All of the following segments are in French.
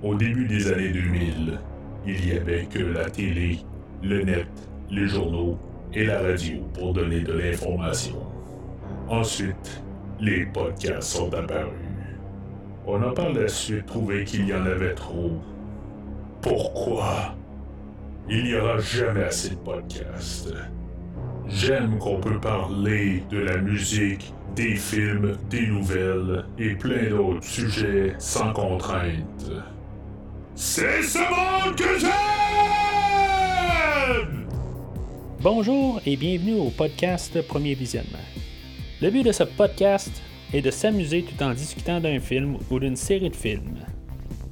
Au début des années 2000, il n'y avait que la télé, le net, les journaux et la radio pour donner de l'information. Ensuite, les podcasts sont apparus. On a par la suite trouvé qu'il y en avait trop. Pourquoi? Il n'y aura jamais assez de podcasts. J'aime qu'on peut parler de la musique, des films, des nouvelles et plein d'autres sujets sans contrainte. C'est ce monde que j'aime! Bonjour et bienvenue au podcast Premier visionnement. Le but de ce podcast est de s'amuser tout en discutant d'un film ou d'une série de films.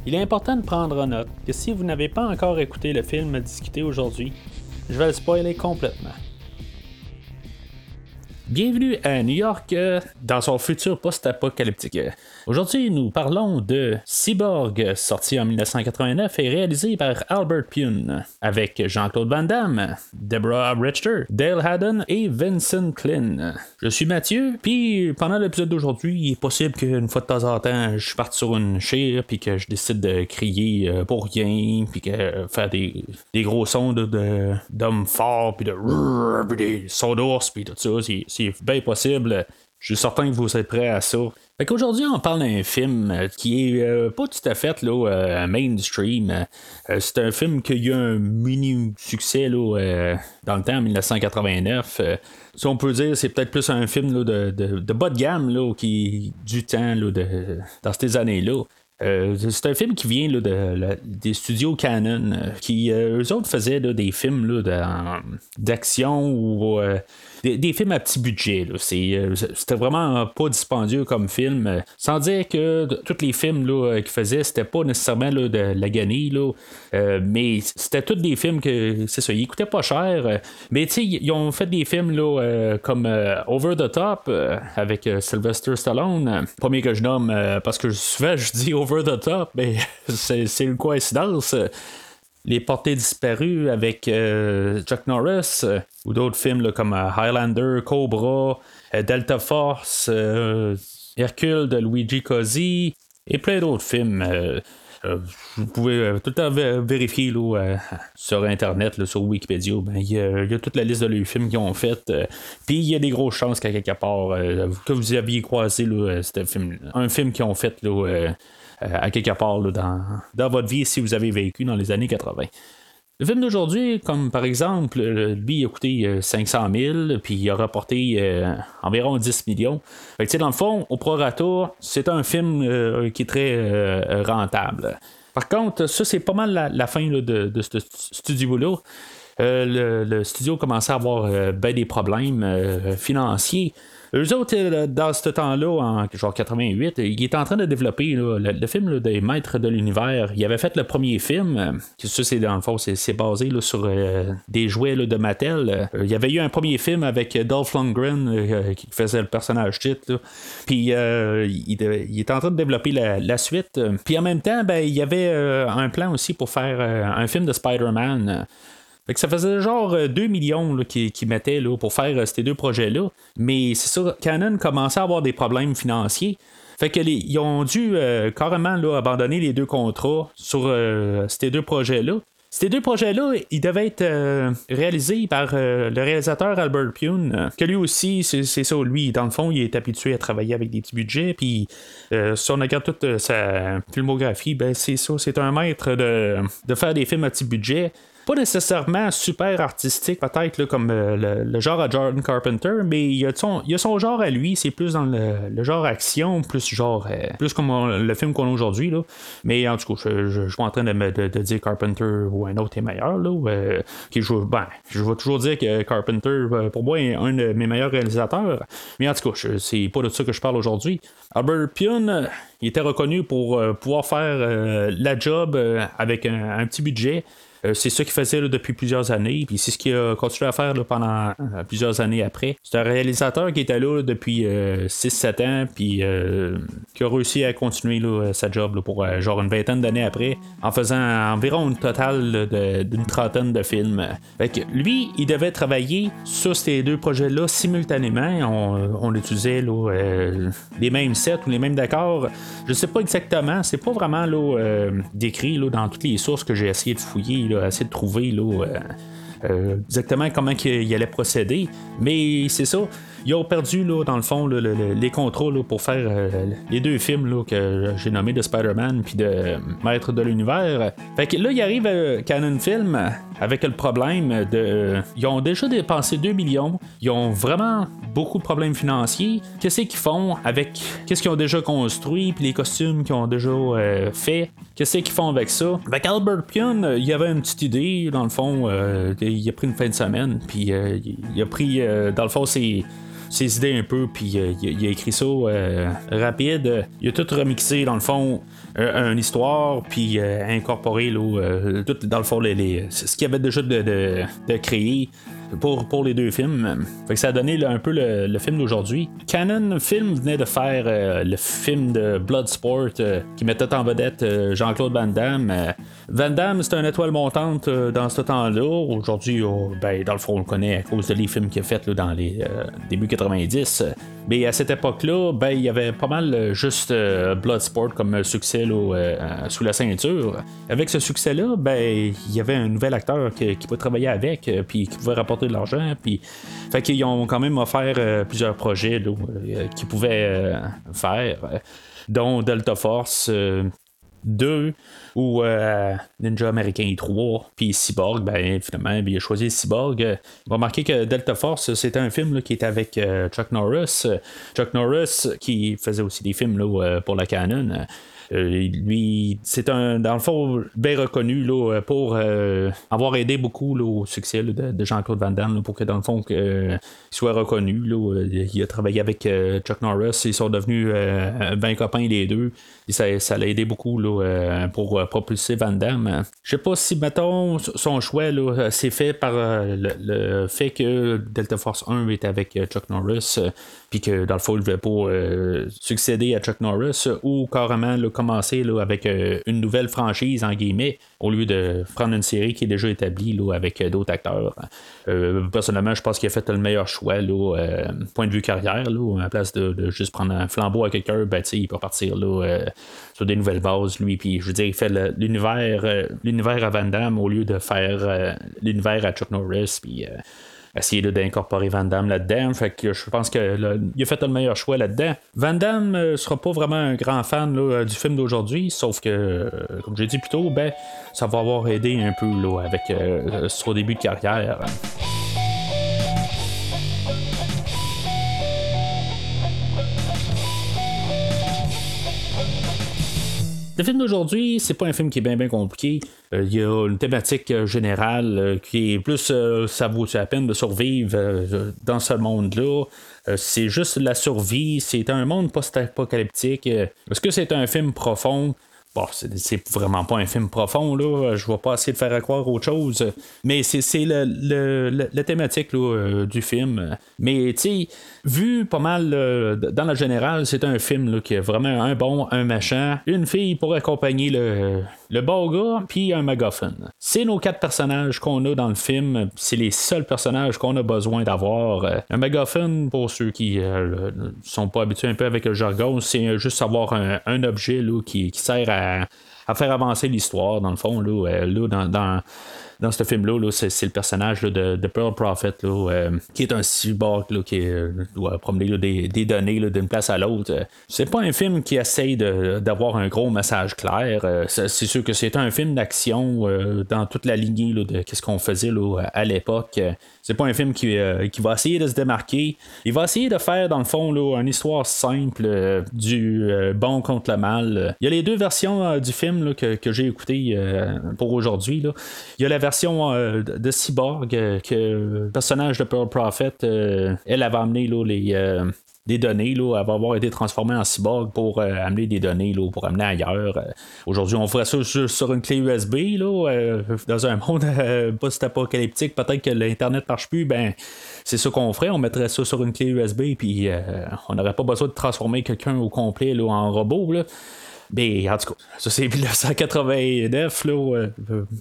Il est important de prendre en note que si vous n'avez pas encore écouté le film discuté aujourd'hui, je vais le spoiler complètement. Bienvenue à New York dans son futur post-apocalyptique. Aujourd'hui, nous parlons de Cyborg, sorti en 1989 et réalisé par Albert Pyun, avec Jean-Claude Van Damme, Deborah Richter, Dale Haddon et Vincent Klin. Je suis Mathieu, puis pendant l'épisode d'aujourd'hui, il est possible qu'une fois de temps en temps, je parte sur une chire, puis que je décide de crier pour rien, puis que faire des gros sons d'hommes forts, puis des sons d'ours, puis tout ça. C'est bien possible. Je suis certain que vous êtes prêts à ça. Fait qu'aujourd'hui, on parle d'un film qui est pas tout à fait là, mainstream. C'est un film qui a eu un mini-succès là, dans le temps, en 1989. Si on peut dire, c'est peut-être plus un film là, de bas de gamme là, qui du temps là, dans ces années-là. C'est un film qui vient là, des studios Cannon, qui eux autres faisaient là, des films là, d'action ou des films à petit budget. Là. C'était vraiment pas dispendieux comme film. Sans dire que tous les films là, qu'ils faisaient, c'était pas nécessairement là, de la gagner, là, mais c'était tous des films que c'est ça, ils coûtaient pas cher. Mais tu sais, ils ont fait des films là, comme Over the Top avec Sylvester Stallone, premier que je nomme parce que souvent je dis Over the Top, mais c'est une coïncidence. Les portées disparues avec Chuck Norris ou d'autres films là, comme Highlander, Cobra, Delta Force, Hercule de Luigi Cosi et plein d'autres films. Vous pouvez tout le temps vérifier là, sur Internet, là, sur Wikipédia. Il y a toute la liste de les films qu'ils ont fait. Puis il y a des grosses chances qu'à quelque part que vous aviez croisé là, un film qu'ils ont fait là, à quelque part là, dans votre vie si vous avez vécu dans les années 80. Le film d'aujourd'hui, comme par exemple, lui, il a coûté 500 000, puis il a rapporté environ 10 millions. Fait que, dans le fond, au prorata, c'est un film qui est très rentable. Par contre, ça, c'est pas mal la fin là, de ce studio-là. Le studio commençait à avoir ben des problèmes financiers. Eux autres, dans ce temps-là, en genre 88, ils étaient en train de développer là, le film là, des Maîtres de l'Univers. Ils avaient fait le premier film. Ça, c'est dans le fond, c'est basé là, sur des jouets là, de Mattel. Il y avait eu un premier film avec Dolph Lundgren qui faisait le personnage titre. Là. Puis, il était en train de développer la suite. Puis, en même temps, il y avait un plan aussi pour faire un film de Spider-Man. Fait que ça faisait genre 2 millions qu'ils mettaient là, pour faire ces deux projets-là. Mais c'est ça, Canon commençait à avoir des problèmes financiers. Fait que ils ont dû carrément là, abandonner les deux contrats sur ces deux projets-là. Ces deux projets-là, ils devaient être réalisés par le réalisateur Albert Pyun, que lui aussi, c'est ça, lui, dans le fond, il est habitué à travailler avec des petits budgets, puis si on regarde toute sa filmographie, ben c'est ça, c'est un maître de faire des films à petit budget. Pas nécessairement super artistique, peut-être là, comme le genre à Jordan Carpenter, mais il y a son genre à lui, c'est plus dans le genre action, plus genre plus comme le film qu'on a aujourd'hui là. Mais en tout cas, je suis en train de dire Carpenter ou un autre est meilleur là. Je vais toujours dire que Carpenter pour moi est un de mes meilleurs réalisateurs. Mais en tout cas, c'est pas de ça que je parle aujourd'hui. Albert Pyun, il était reconnu pour pouvoir faire la job avec un petit budget. C'est ça qu'il faisait là, depuis plusieurs années, puis c'est ce qu'il a continué à faire là, pendant plusieurs années après. C'est un réalisateur qui était là, depuis 6-7 ans, puis qui a réussi à continuer là, sa job là, pour genre une vingtaine d'années après, en faisant environ une totale là, d'une trentaine de films. Fait que lui, il devait travailler sur ces deux projets-là simultanément. On utilisait là, les mêmes sets ou les mêmes accords. Je sais pas exactement, c'est pas vraiment là, décrit là, dans toutes les sources que j'ai essayé de fouiller, là, essayé de trouver là, exactement comment il allait procéder, mais c'est ça. Ils ont perdu, là, dans le fond, là, les contrats là, pour faire les deux films là, que j'ai nommés de Spider-Man puis de Maître de l'Univers. Fait que là, ils arrivent à Cannon Film avec le problème de... Ils ont déjà dépensé 2 millions. Ils ont vraiment beaucoup de problèmes financiers. Qu'est-ce qu'ils font avec... Qu'est-ce qu'ils ont déjà construit puis les costumes qu'ils ont déjà fait. Qu'est-ce qu'ils font avec ça? Avec Albert Pyun, il avait une petite idée, dans le fond. Il a pris une fin de semaine puis il a pris, dans le fond, ses idées un peu, puis il a écrit ça rapide. Il a tout remixé, dans le fond, une histoire, puis incorporé, là, tout, dans le fond, ce qu'il y avait déjà de créé pour les deux films. Fait que ça a donné là, un peu le film d'aujourd'hui. Cannon Film venait de faire le film de Bloodsport qui mettait en vedette Jean-Claude Van Damme. Van Damme, c'était une étoile montante dans ce temps-là. Aujourd'hui, dans le fond, on le connaît à cause des films qu'il a fait là, dans les débuts 90. Mais à cette époque-là, il y avait pas mal juste Bloodsport comme succès là, sous la ceinture. Avec ce succès-là, il y avait un nouvel acteur qui pouvait travailler avec, puis qui pouvait rapporter de l'argent. Puis, fait qu'ils ont quand même offert plusieurs projets là, qu'ils pouvaient faire, dont Delta Force 2 ou Ninja Américain 3, puis Cyborg. Finalement, il a choisi Cyborg. Remarquez que Delta Force, c'était un film là, qui était avec Chuck Norris. Chuck Norris qui faisait aussi des films là, pour la Cannon. Lui, c'est dans le fond, bien reconnu là, pour avoir aidé beaucoup là, au succès là, de Jean-Claude Van Damme là, pour que, dans le fond, il soit reconnu. Là, il a travaillé avec Chuck Norris, ils sont devenus 20 copains les deux. Et ça l'a aidé beaucoup là, pour propulser Van Damme. Je sais pas si, mettons, son choix là, s'est fait par le fait que Delta Force 1 était avec Chuck Norris, puis que, dans le fond, il ne voulait pas succéder à Chuck Norris, ou carrément là, commencer là, avec une nouvelle franchise en guillemets, au lieu de prendre une série qui est déjà établie là, avec d'autres acteurs. Personnellement, je pense qu'il a fait le meilleur choix là, point de vue carrière là, à place de juste prendre un flambeau à quelqu'un, il peut partir là, sur des nouvelles bases, lui. Puis je veux dire, il fait l'univers à Van Damme au lieu de faire l'univers à Chuck Norris, puis essayer là, d'incorporer Van Damme là-dedans. Fait que je pense qu'il a fait le meilleur choix là-dedans. Van Damme ne sera pas vraiment un grand fan là, du film d'aujourd'hui, sauf que, comme j'ai dit plus tôt, ça va avoir aidé un peu là, avec son début de carrière. Le film d'aujourd'hui, c'est pas un film qui est bien bien compliqué. Il y a une thématique générale qui est plus ça vaut la peine de survivre dans ce monde-là. C'est juste la survie, c'est un monde post-apocalyptique. Est-ce que c'est un film profond? Bon, c'est vraiment pas un film profond, là. Je vais pas essayer de faire croire autre chose. Mais c'est la thématique là, du film. Mais tu sais, vu pas mal dans la générale, c'est un film là, qui a vraiment un bon, un machin, une fille pour accompagner le bon gars, puis un MacGuffin. C'est nos 4 personnages qu'on a dans le film. C'est les seuls personnages qu'on a besoin d'avoir. Un MacGuffin, pour ceux qui sont pas habitués un peu avec le jargon, c'est juste avoir un objet là, qui sert à faire avancer l'histoire, dans le fond, là dans ce film-là, là, c'est le personnage là, de Pearl Prophet, là, qui est un cyborg là, qui doit promener là, des données là, d'une place à l'autre. C'est pas un film qui essaye d'avoir un gros message clair. C'est sûr que c'est un film d'action dans toute la lignée là, de ce qu'on faisait là, à l'époque. C'est pas un film qui va essayer de se démarquer. Il va essayer de faire, dans le fond, là, une histoire simple du bon contre le mal. Il y a les deux versions du film là, que j'ai écoutées pour aujourd'hui. Là. Il y a la version de Cyborg, que le personnage de Pearl Prophet, elle avait amené là, les des données, là, elle va avoir été transformée en cyborg pour amener des données, là, pour amener ailleurs. Aujourd'hui, on ferait ça sur une clé USB, là, dans un monde post-apocalyptique, peut-être que l'Internet ne marche plus, ben c'est ça qu'on ferait, on mettrait ça sur une clé USB, puis on n'aurait pas besoin de transformer quelqu'un au complet là, en robot, là. Mais en tout cas, ça c'est 1989, là,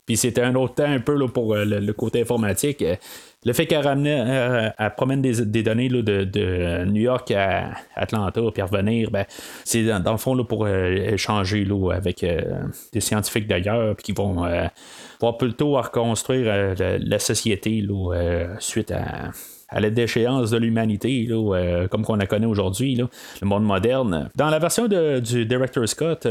puis c'était un autre temps un peu là, pour le côté informatique. Le fait qu'elle ramenait, elle promène des données là, de New York à Atlanta puis à revenir, ben, c'est dans le fond là, pour échanger là, avec des scientifiques d'ailleurs qui vont voir plutôt à reconstruire la société là, suite à la déchéance de l'humanité, là, comme qu'on la connaît aujourd'hui, là, le monde moderne. Dans la version du Director Scott,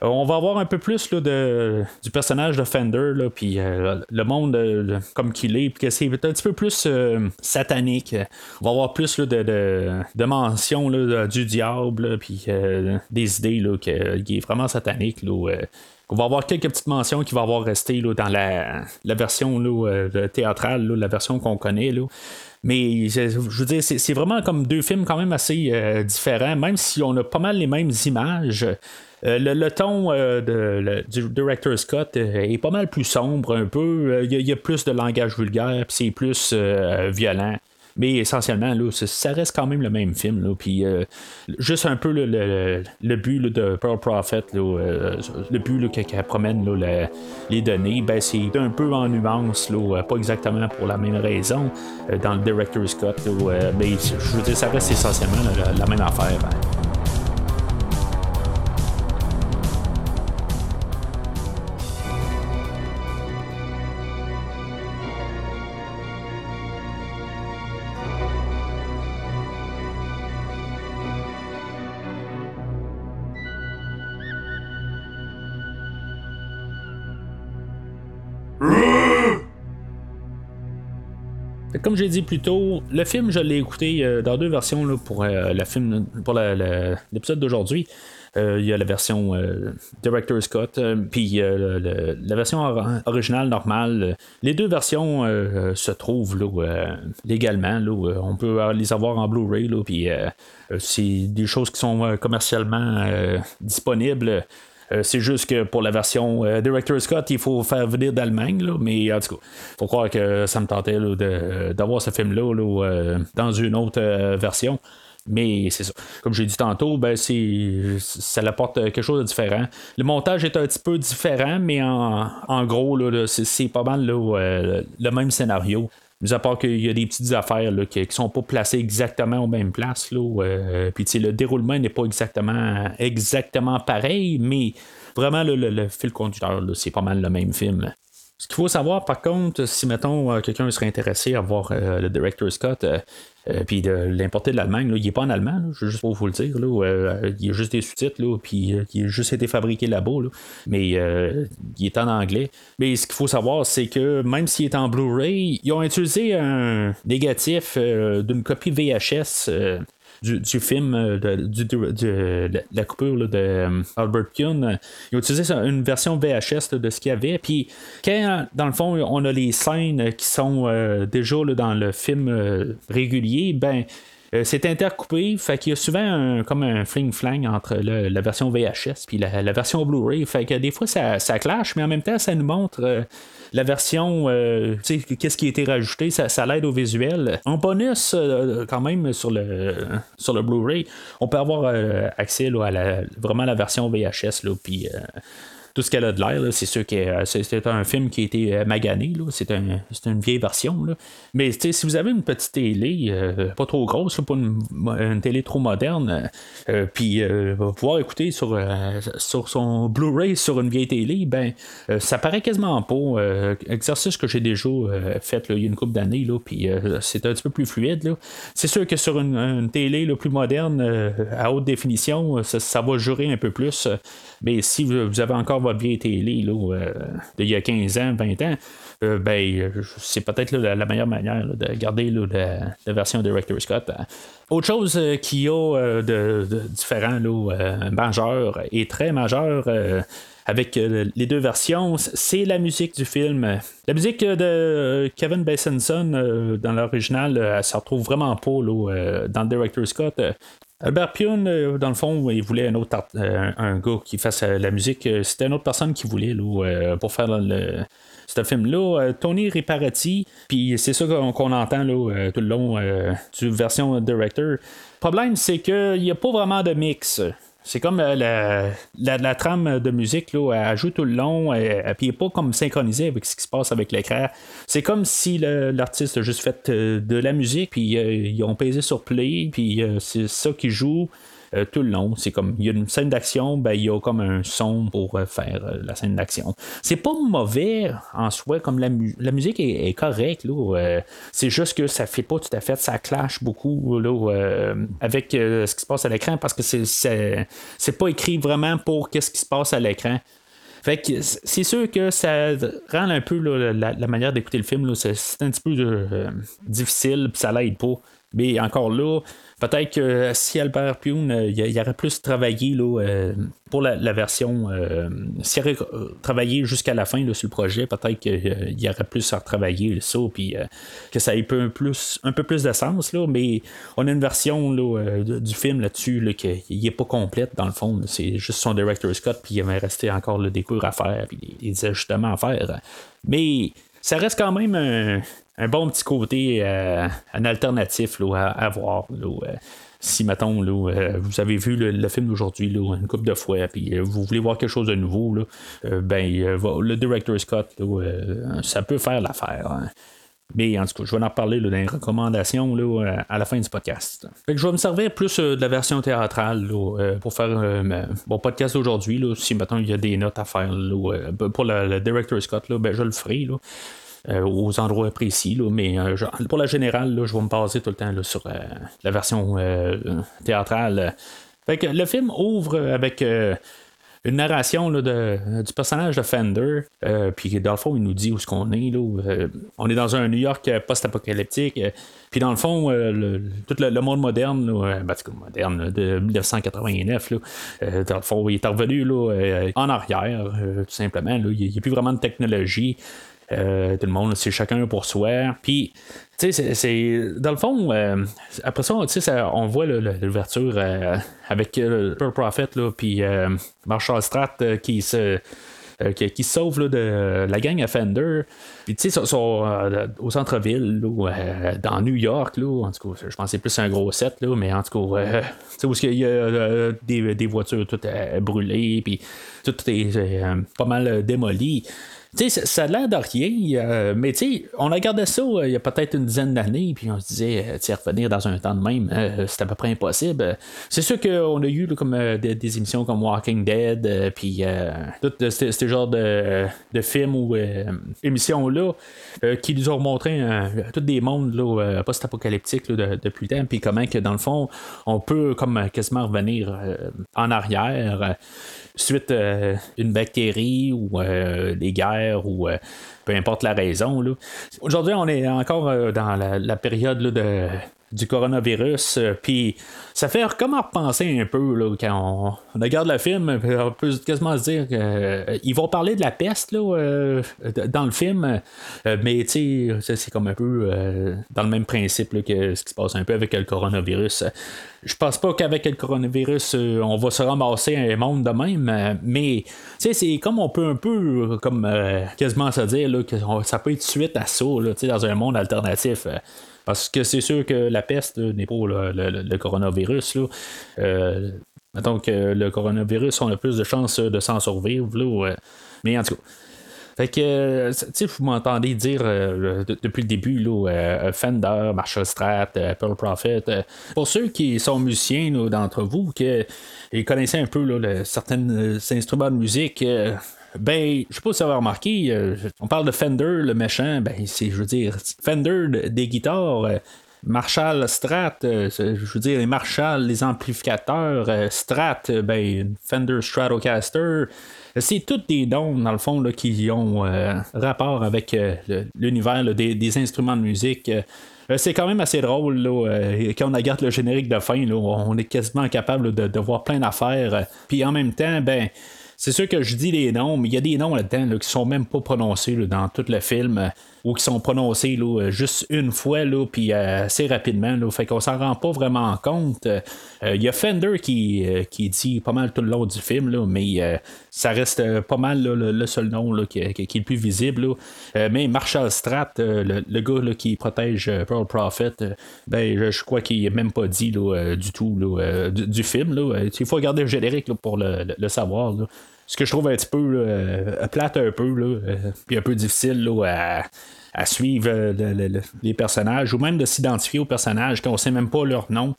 on va avoir un peu plus là, du personnage de Fender, là, puis le monde comme qu'il est, puis que c'est un petit peu plus satanique. On va avoir plus là, de mentions là, du diable, là, puis des idées là, qui est vraiment satanique, là, on va avoir quelques petites mentions qui vont avoir resté là, dans la version là, théâtrale, là, la version qu'on connaît. Là. Mais je veux dire, c'est vraiment comme deux films quand même assez différents, même si on a pas mal les mêmes images. Le ton du Director Scott est pas mal plus sombre un peu. Il y a plus de langage vulgaire, puis c'est plus violent. Mais essentiellement, là, ça reste quand même le même film. Là. Puis, juste un peu là, le but là, de Pearl Prophet, là, le but là, qu'elle promène là, les données, ben, c'est un peu en nuance, là, pas exactement pour la même raison dans le Director Scott. Là, mais je veux dire, ça reste essentiellement là, la même affaire. Hein. Comme j'ai dit plus tôt, le film, je l'ai écouté dans deux versions là, pour l'épisode d'aujourd'hui. Il y a la version Director Scott, puis la version originale normale. Les deux versions se trouvent là, légalement. Là, on peut les avoir en Blu-ray, puis c'est des choses qui sont commercialement disponibles. C'est juste que pour la version Director Scott, il faut faire venir d'Allemagne, là, mais en tout cas, faut croire que ça me tentait là, d'avoir ce film-là là, dans une autre version. Mais c'est ça. Comme j'ai dit tantôt, ben ça apporte quelque chose de différent. Le montage est un petit peu différent, mais en gros, là, c'est pas mal là, le même scénario. Mis à part qu'il y a des petites affaires là, qui ne sont pas placées exactement aux mêmes places. Là, puis le déroulement n'est pas exactement pareil, mais vraiment là, le fil conducteur, là, c'est pas mal le même film. Ce qu'il faut savoir, par contre, si, mettons, quelqu'un serait intéressé à voir le Director Scott, puis de l'importer de l'Allemagne, là, il n'est pas en allemand, là, juste pour vous le dire, là, il y a juste des sous-titres, là, puis il a juste été fabriqué là-bas, là, mais il est en anglais. Mais ce qu'il faut savoir, c'est que même s'il est en Blu-ray, ils ont utilisé un négatif d'une copie VHS du film, de la coupure là, de Albert Pyun. Ils ont utilisé une version VHS là, de ce qu'il y avait. Puis, quand, dans le fond, on a les scènes qui sont déjà là, dans le film régulier, ben c'est intercoupé, fait qu'il y a souvent comme un fling-flang entre la version VHS puis la version Blu-ray, fait que des fois ça clash, mais en même temps ça nous montre la version, tu sais, qu'est-ce qui a été rajouté, ça l'aide au visuel. En bonus, quand même, sur le Blu-ray, on peut avoir accès là, à vraiment la version VHS, là, puis tout ce qu'elle a de l'air, là, c'est sûr que c'est un film qui a été magané, là, c'est une vieille version. Là. Mais si vous avez une petite télé, pas trop grosse, là, pas une télé trop moderne, puis pouvoir écouter sur son Blu-ray sur une vieille télé, ben ça paraît quasiment pas. Exercice que j'ai déjà fait là, il y a une couple d'années, puis c'est un petit peu plus fluide. Là. C'est sûr que sur une télé là, plus moderne, à haute définition, ça va jurer un peu plus. Mais si vous avez encore voir votre vieille télé là, d'il y a 15 ans, 20 ans, c'est peut-être là, la meilleure manière là, de garder là, la version Director's Cut. Autre chose qu'il y a de différent, là, majeur et très majeur, avec les deux versions, c'est la musique du film. La musique de Kevin Basinson dans l'original, elle se retrouve vraiment pas là, dans le Director's Cut. Albert Pyun, dans le fond, il voulait un gars qui fasse la musique. C'était une autre personne qui voulait là, pour faire ce film-là. Tony Reparati, puis c'est ça qu'on entend là, tout le long du version Director. Le problème, c'est qu'il n'y a pas vraiment de mix. C'est comme la trame de musique, là, elle joue tout le long, puis elle n'est pas comme synchronisée avec ce qui se passe avec l'écran. C'est comme si l'artiste a juste fait de la musique, puis ils ont pesé sur play, puis c'est ça qui joue tout le long. C'est comme, il y a une scène d'action, il y a comme un son pour faire la scène d'action. C'est pas mauvais en soi, comme la musique est correcte. C'est juste que ça fait pas tout à fait, ça clash beaucoup là, avec ce qui se passe à l'écran, parce que c'est pas écrit vraiment pour qu'est-ce qui se passe à l'écran. Fait que c'est sûr que ça rend un peu là, la manière d'écouter le film, là, c'est un petit peu difficile, puis ça l'aide pas. Mais encore là, peut-être que si Albert Pyun il aurait plus travaillé là, pour la version, s'il aurait travaillé jusqu'à la fin là, sur le projet, peut-être qu'il aurait plus à retravailler ça, puis que ça ait un peu plus de sens. Là, mais on a une version là, du film là-dessus là, qui n'est pas complète dans le fond. Là, c'est juste son Director's Cut, puis il avait resté encore là, des cours à faire, puis des ajustements à faire. Mais ça reste quand même un bon petit côté, un alternatif là, à voir. Là, si, mettons, là, vous avez vu le film d'aujourd'hui là, une couple de fois, puis vous voulez voir quelque chose de nouveau, là, le Director's Cut, là, ça peut faire l'affaire. Hein. Mais en tout cas, je vais en reparler là, dans les recommandations là, à la fin du podcast. Fait que je vais me servir plus de la version théâtrale là, pour faire mon podcast aujourd'hui. Là, si maintenant il y a des notes à faire là, pour le Director's Cut, là, je le ferai là, aux endroits précis. Là, mais pour la générale, là, je vais me baser tout le temps là, sur la version théâtrale. Fait que le film ouvre avec une narration là, du personnage de Fender, puis dans le fond, il nous dit où est-ce qu'on est. Là, on est dans un New York post-apocalyptique, puis dans le fond, tout le monde moderne, là, moderne de 1989, là, dans le fond, il est revenu là, en arrière, tout simplement. Là, il n'y a plus vraiment de technologie. Tout le monde, c'est chacun pour soi. Puis, tu sais, c'est dans le fond, après ça, tu sais, on voit l'ouverture avec Pearl Prophet, là, puis Marshall Strat qui sauve là, de la gang à Fender. Puis, tu sais, ils sont au centre-ville, là, dans New York, là. En tout cas, je pensais plus à un gros set, là, mais en tout cas, tu sais, où il y a des voitures toutes brûlées, puis tout est pas mal démoli. Tu sais, ça a l'air de rien, mais tu sais, on regardait ça il y a peut-être une dizaine d'années, puis on se disait, revenir dans un temps de même, c'est à peu près impossible. C'est sûr qu'on a eu là, comme des émissions comme Walking Dead, puis tout ce genre de films ou émissions-là qui nous ont montré tous des mondes là, post-apocalyptiques là, depuis le temps, puis comment que dans le fond, on peut comme quasiment revenir en arrière suite une bactérie ou des guerres, ou peu importe la raison. Là. Aujourd'hui, on est encore dans la période là, du coronavirus, puis ça fait comme repenser un peu là, quand on regarde le film, on peut quasiment se dire qu'ils vont parler de la peste là, dans le film, mais tu sais, c'est comme un peu dans le même principe là, que ce qui se passe un peu avec le coronavirus. Je pense pas qu'avec le coronavirus, on va se ramasser un monde de même, mais c'est comme on peut un peu comme quasiment se dire là, que ça peut être suite à ça là, dans un monde alternatif. Parce que c'est sûr que la peste n'est pas le coronavirus. Là. Mettons que le coronavirus, on a plus de chances de s'en survivre. Là, mais en tout cas. Fait que, tu sais, vous m'entendez dire depuis le début, là, Fender, Marshall Strat, Pearl Prophet. Pour ceux qui sont musiciens là, d'entre vous, qui connaissez un peu là, certains instruments de musique, je sais pas si vous avez remarqué, on parle de Fender, le méchant, c'est, je veux dire, Fender des guitares, Marshall Strat, je veux dire, les Marshall, les amplificateurs, Strat, ben, Fender Stratocaster, c'est toutes des dons, dans le fond, là, qui ont rapport avec l'univers là, des instruments de musique. C'est quand même assez drôle, là, quand on regarde le générique de fin, là, on est quasiment capable de voir plein d'affaires. Puis en même temps, ben, c'est sûr que je dis les noms, mais il y a des noms là-dedans là, qui sont même pas prononcés là, dans tout le film, ou qui sont prononcés là, juste une fois, là, puis assez rapidement. Là, fait qu'on s'en rend pas vraiment compte. Il y a Fender qui dit pas mal tout le long du film, là, mais ça reste pas mal là, le seul nom là, qui est le plus visible. Là. Mais Marshall Strat, le gars là, qui protège Pearl Prophet, ben, je crois qu'il n'est même pas dit là, du tout là, du film. Là. Il faut regarder le générique là, pour le savoir. Là. Ce que je trouve un petit peu plate un peu, puis un peu difficile là, à suivre les personnages, ou même de s'identifier aux personnages quand on ne sait même pas leur nom.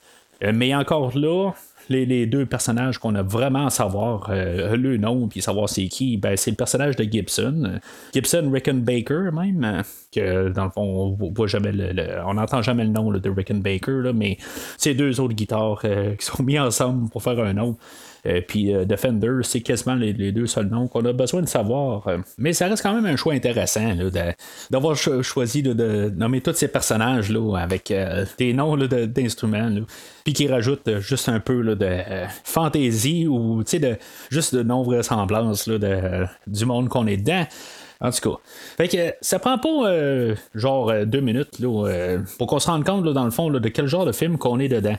Mais encore là, les deux personnages qu'on a vraiment à savoir le nom, puis savoir c'est qui, ben, c'est le personnage de Gibson Rickenbacker même, que dans le fond on voit jamais on n'entend jamais le nom là, de Rickenbacker, là, mais c'est deux autres guitares qui sont mis ensemble pour faire un nom. Puis Defender, c'est quasiment les deux seuls noms qu'on a besoin de savoir. Mais ça reste quand même un choix intéressant là, d'avoir choisi de nommer tous ces personnages là, avec des noms là, d'instruments. Là. Puis qui rajoutent juste un peu là, de fantaisie ou juste de non-vraisemblance là, du monde qu'on est dedans. En tout cas, fait que ça prend pas genre 2 minutes là, pour qu'on se rende compte là, dans le fond là, de quel genre de film qu'on est dedans.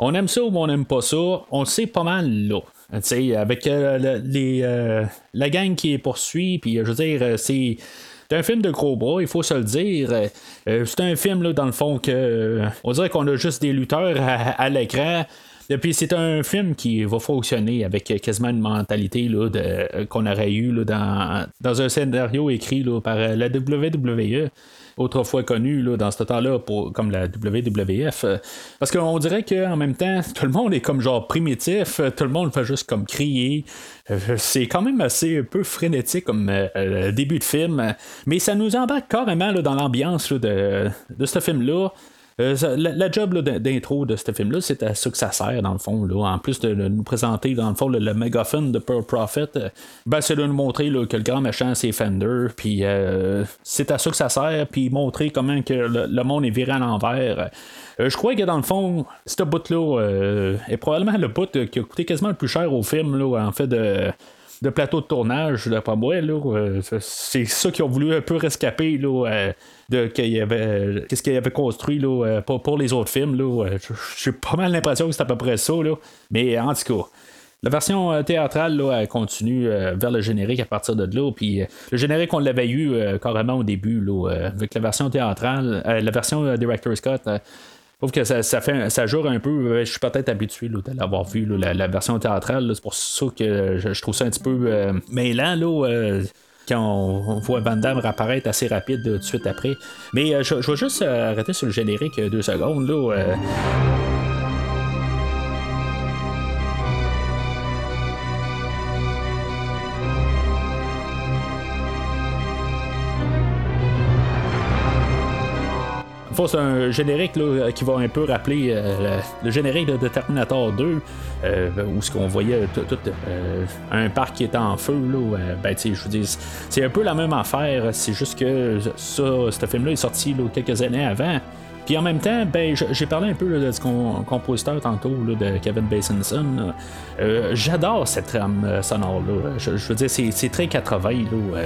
On aime ça ou on n'aime pas ça, on le sait pas mal là. T'sais, avec la gang qui est poursuit, puis je veux dire, c'est un film de gros bras, il faut se le dire. C'est un film là, dans le fond que on dirait qu'on a juste des lutteurs à l'écran. Et puis c'est un film qui va fonctionner avec quasiment une mentalité là, qu'on aurait eu là, dans un scénario écrit là, par la WWE. Autrefois connu là, dans ce temps-là comme la WWF. Parce qu'on dirait qu'en même temps, tout le monde est comme genre primitif, tout le monde fait juste comme crier. C'est quand même assez un peu frénétique comme début de film, mais ça nous embarque carrément là, dans l'ambiance là, de ce film-là. La job là, d'intro de ce film-là, c'est à ça que ça sert, dans le fond. Là. En plus de nous présenter, dans le fond, le mégaphone de Pearl Prophet, ben, c'est de nous montrer là, que le grand méchant, c'est Fender. Puis c'est à ça que ça sert, puis montrer comment que le monde est viré à l'envers. Je crois que, dans le fond, ce bout-là est probablement le bout qui a coûté quasiment le plus cher au film, là, en fait, de plateau de tournage, d'après moi. C'est ça qu'ils ont voulu un peu rescaper là, de qu'est-ce qu'il avait construit là, pour les autres films. Là. J'ai pas mal l'impression que c'est à peu près ça. Là. Mais en tout cas, la version théâtrale là, elle continue vers le générique à partir de là. Puis le générique, on l'avait eu carrément au début là, avec la version théâtrale, la version Director's Cut. Je trouve que ça jure un peu. Je suis peut-être habitué là, de l'avoir vu, là, la version théâtrale. Là, c'est pour ça que je trouve ça un petit peu mêlant là, quand on voit Van Damme réapparaître assez rapide tout de suite après. Mais je vais juste arrêter sur le générique 2 secondes. Là, c'est un générique là, qui va un peu rappeler le générique de Terminator 2 où ce qu'on voyait tout un parc qui était en feu là, ben tu sais, je vous dis, c'est un peu la même affaire, c'est juste que ce film-là est sorti là, quelques années avant. Puis en même temps, ben, j'ai parlé un peu là, du compositeur tantôt, là, de Kevin Basinson. J'adore cette trame sonore-là. Je veux dire, c'est très 80, là,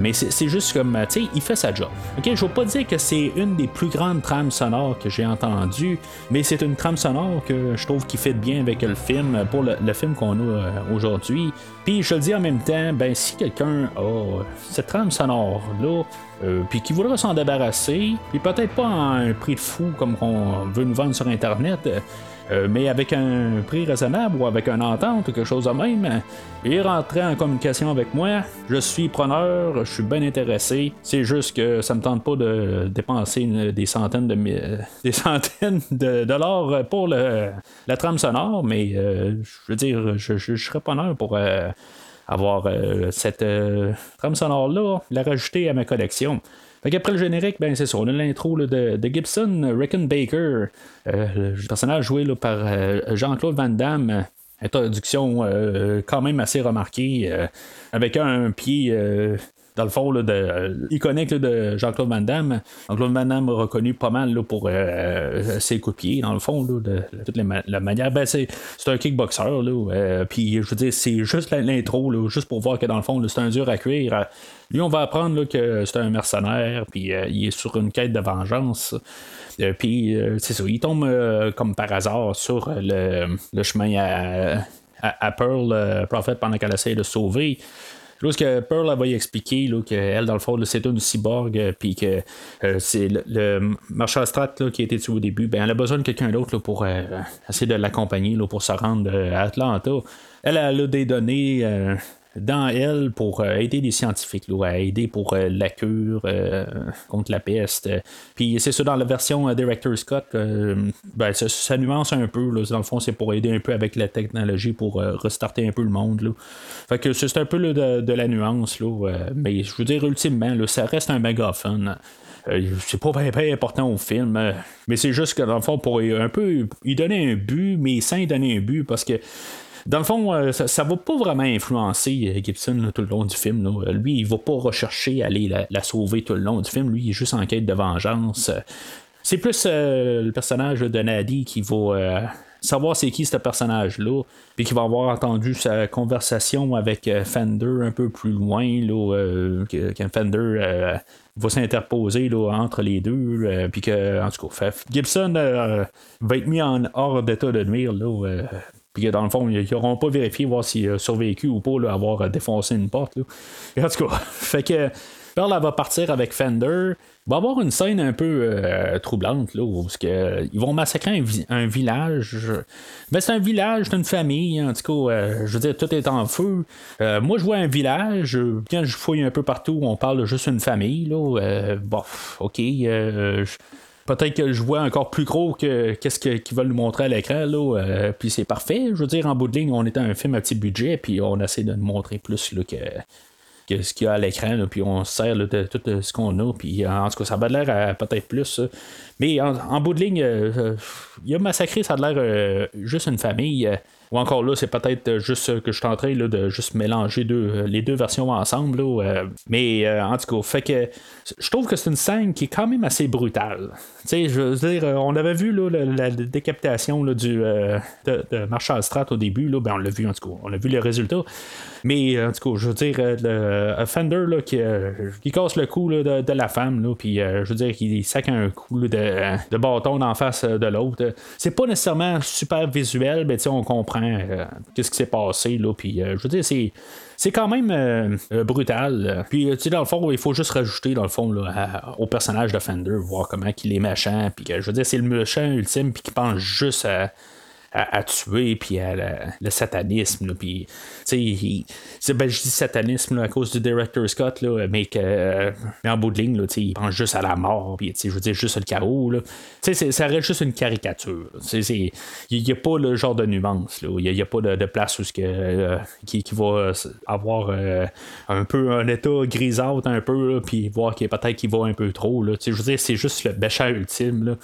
mais c'est juste comme, tu sais, il fait sa job. Okay? Je ne veux pas dire que c'est une des plus grandes trames sonores que j'ai entendues, mais c'est une trame sonore que je trouve qui fit bien avec le film, pour le film qu'on a aujourd'hui. Puis je le dis en même temps, ben, si quelqu'un a cette trame sonore-là, puis qui voudra s'en débarrasser, puis peut-être pas à un prix de fou comme qu'on veut nous vendre sur Internet, mais avec un prix raisonnable ou avec une entente ou quelque chose de même, et rentrer en communication avec moi, je suis preneur, je suis bien intéressé, c'est juste que ça me tente pas de dépenser des centaines de dollars pour la trame sonore, mais je veux dire, je serais preneur pour avoir cette trame sonore-là, la rajouter à ma collection. Fait qu'après le générique, ben c'est ça, on a l'intro là, de Gibson Rickenbacker, le personnage joué là, par Jean-Claude Van Damme. Introduction quand même assez remarquée, avec un pied dans le fond là, iconique là, de Jean-Claude Van Damme. Jean-Claude Van Damme reconnu pas mal là, pour ses coups de pied, dans le fond, là, de toute la manière. Ben, c'est un kickboxer, puis je veux dire, c'est juste l'intro, là, juste pour voir que dans le fond, là, c'est un dur à cuire. Lui, on va apprendre là, que c'est un mercenaire, puis il est sur une quête de vengeance. Puis c'est ça, il tombe comme par hasard sur le chemin à Pearl Prophet pendant qu'elle essaie de sauver. Lorsque Pearl elle va y expliquer là, qu'elle, dans le fond, là, c'est une cyborg, puis que c'est le Marshall Strat là, qui a été tué au début, ben, elle a besoin de quelqu'un d'autre là, pour essayer de l'accompagner là, pour se rendre à Atlanta. Elle a des données dans elle pour aider les scientifiques, là, à aider pour la cure contre la peste. Puis c'est ça, dans la version Director Scott, ben, ça nuance un peu. Là. Dans le fond, c'est pour aider un peu avec la technologie pour restarter un peu le monde. Là. Fait que c'est un peu là, de la nuance. Là, mais je veux dire, ultimement, là, ça reste un mégaphone. C'est pas bien, bien important au film, mais c'est juste que dans le fond, pour un peu y donner un but, mais sans y donner un but, parce que dans le fond, ça ne va pas vraiment influencer Gibson là, tout le long du film. Là. Lui, il ne va pas rechercher aller la sauver tout le long du film. Lui, il est juste en quête de vengeance. C'est plus le personnage de Nady qui va savoir c'est qui ce personnage-là, puis qui va avoir entendu sa conversation avec Fender un peu plus loin, là, quand Fender va s'interposer là, entre les deux, puis que, en tout cas, Gibson va être mis en hors d'état de nuire, là, puis dans le fond, ils n'auront pas vérifié voir s'il a survécu ou pas, là, avoir défoncé une porte. Là. En tout cas, fait que Pearl va partir avec Fender. Il va y avoir une scène un peu troublante, là, parce qu'ils vont massacrer un village. Mais c'est un village, c'est une famille, en tout cas, je veux dire, tout est en feu. Moi, je vois un village, quand je fouille un peu partout, on parle de juste une famille. Là, bon, OK, peut-être que je vois encore plus gros que qu'est-ce qu'ils veulent nous montrer à l'écran, là, puis c'est parfait. Je veux dire, en bout de ligne, on est un film à petit budget, puis on essaie de nous montrer plus là, que ce qu'il y a à l'écran, là, puis on se sert là, de tout ce qu'on a, puis en tout cas, ça va de l'air à peut-être plus. Mais en bout de ligne, il a massacré, ça a de l'air juste une famille. Ou encore là, c'est peut-être juste que je suis en train là, de juste mélanger les deux versions ensemble. Là, mais en tout cas, fait que je trouve que c'est une scène qui est quand même assez brutale. Tu sais, je veux dire, on avait vu là, la décapitation là, de Marshall Strat au début. Là, ben, on l'a vu, en tout cas, on a vu le résultat. Mais en tout cas, je veux dire, le Fender là, qui casse le cou là, de la femme, là, puis je veux dire qu'il sac un coup là, de bâton en face de l'autre. C'est pas nécessairement super visuel, mais tu sais, on comprend qu'est-ce qui s'est passé là, puis je veux dire c'est quand même brutal. Puis tu sais, dans le fond, il faut juste rajouter dans le fond là, au personnage de Fender, voir comment qu'il est méchant, puis je veux dire c'est le méchant ultime, puis qui pense juste à tuer, puis à le satanisme là, puis tu sais, ben je dis satanisme là, à cause du Director Scott là, mais en bout de ligne là, tu sais, il pense juste à la mort, puis tu sais, je veux dire juste le chaos là, tu sais, ça reste juste une caricature. C'est il n'y a pas le genre de nuance là, il n'y a pas de place où ce que qui va avoir un peu un état grisâtre un peu là, puis voir qu'il peut-être qu'il va un peu trop là, tu sais, je veux dire c'est juste le méchant ultime là.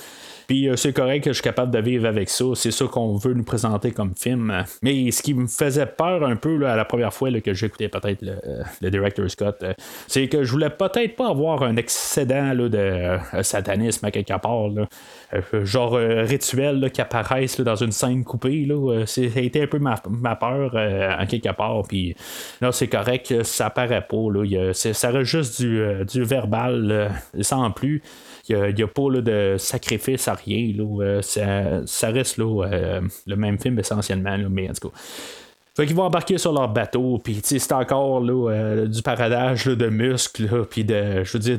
Puis c'est correct que je suis capable de vivre avec ça, c'est ça qu'on veut nous présenter comme film. Mais ce qui me faisait peur un peu là, à la première fois là, que j'écoutais peut-être le Director Scott, c'est que je voulais peut-être pas avoir un excédent là, de satanisme à quelque part, là. Genre rituel là, qui apparaissent là, dans une scène coupée. Là, c'était un peu ma peur à quelque part. Puis là, c'est correct, ça apparaît pas. Là, ça reste juste du verbal là, sans plus. Il n'y a pas là, de sacrifice à rien. Là, ça reste là, le même film essentiellement, là, mais en tout cas. Fait qu'ils vont embarquer sur leur bateau, puis c'est encore là, du paradage là, de muscles, là, puis de. Je veux dire,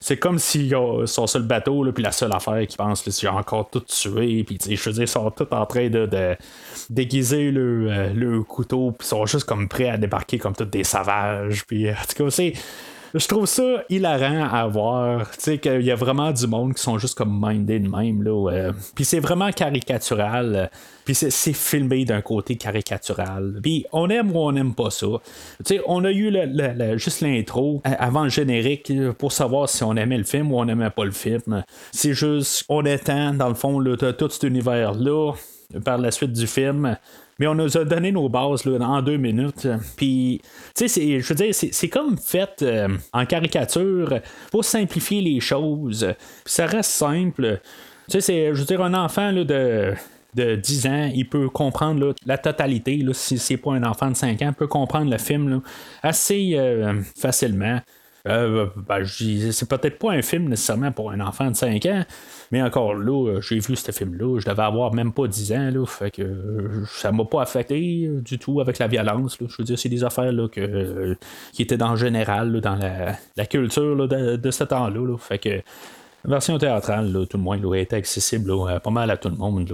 c'est comme s'ils sont sur le bateau, là, puis la seule affaire qu'ils pensent, là, c'est encore tout tué, puis je veux dire, ils sont tous en train de déguiser le couteau, puis ils sont juste comme prêts à débarquer comme tous des sauvages, puis en tout cas, c'est. Je trouve ça hilarant à voir. Tu sais, qu'il y a vraiment du monde qui sont juste comme mindés de même. Puis c'est vraiment caricatural. Puis c'est filmé d'un côté caricatural. Puis on aime ou on n'aime pas ça. Tu sais, on a eu juste l'intro avant le générique pour savoir si on aimait le film ou on n'aimait pas le film. C'est juste, on étend dans le fond tout cet univers-là par la suite du film. Mais on nous a donné nos bases en 2 minutes. Puis, tu sais, je veux dire, c'est comme fait en caricature pour simplifier les choses. Puis ça reste simple. Tu sais, je veux dire, un enfant de 10 ans, il peut comprendre la totalité. Si c'est pas un enfant de 5 ans, il peut comprendre le film assez facilement. C'est peut-être pas un film nécessairement pour un enfant de 5 ans, mais encore là, j'ai vu ce film-là, je devais avoir même pas 10 ans, fait que ça m'a pas affecté du tout avec la violence. Je veux dire, c'est des affaires qui étaient dans le général, dans la culture de ce temps-là. Fait que version théâtrale, tout le moins, était accessible pas mal à tout le monde.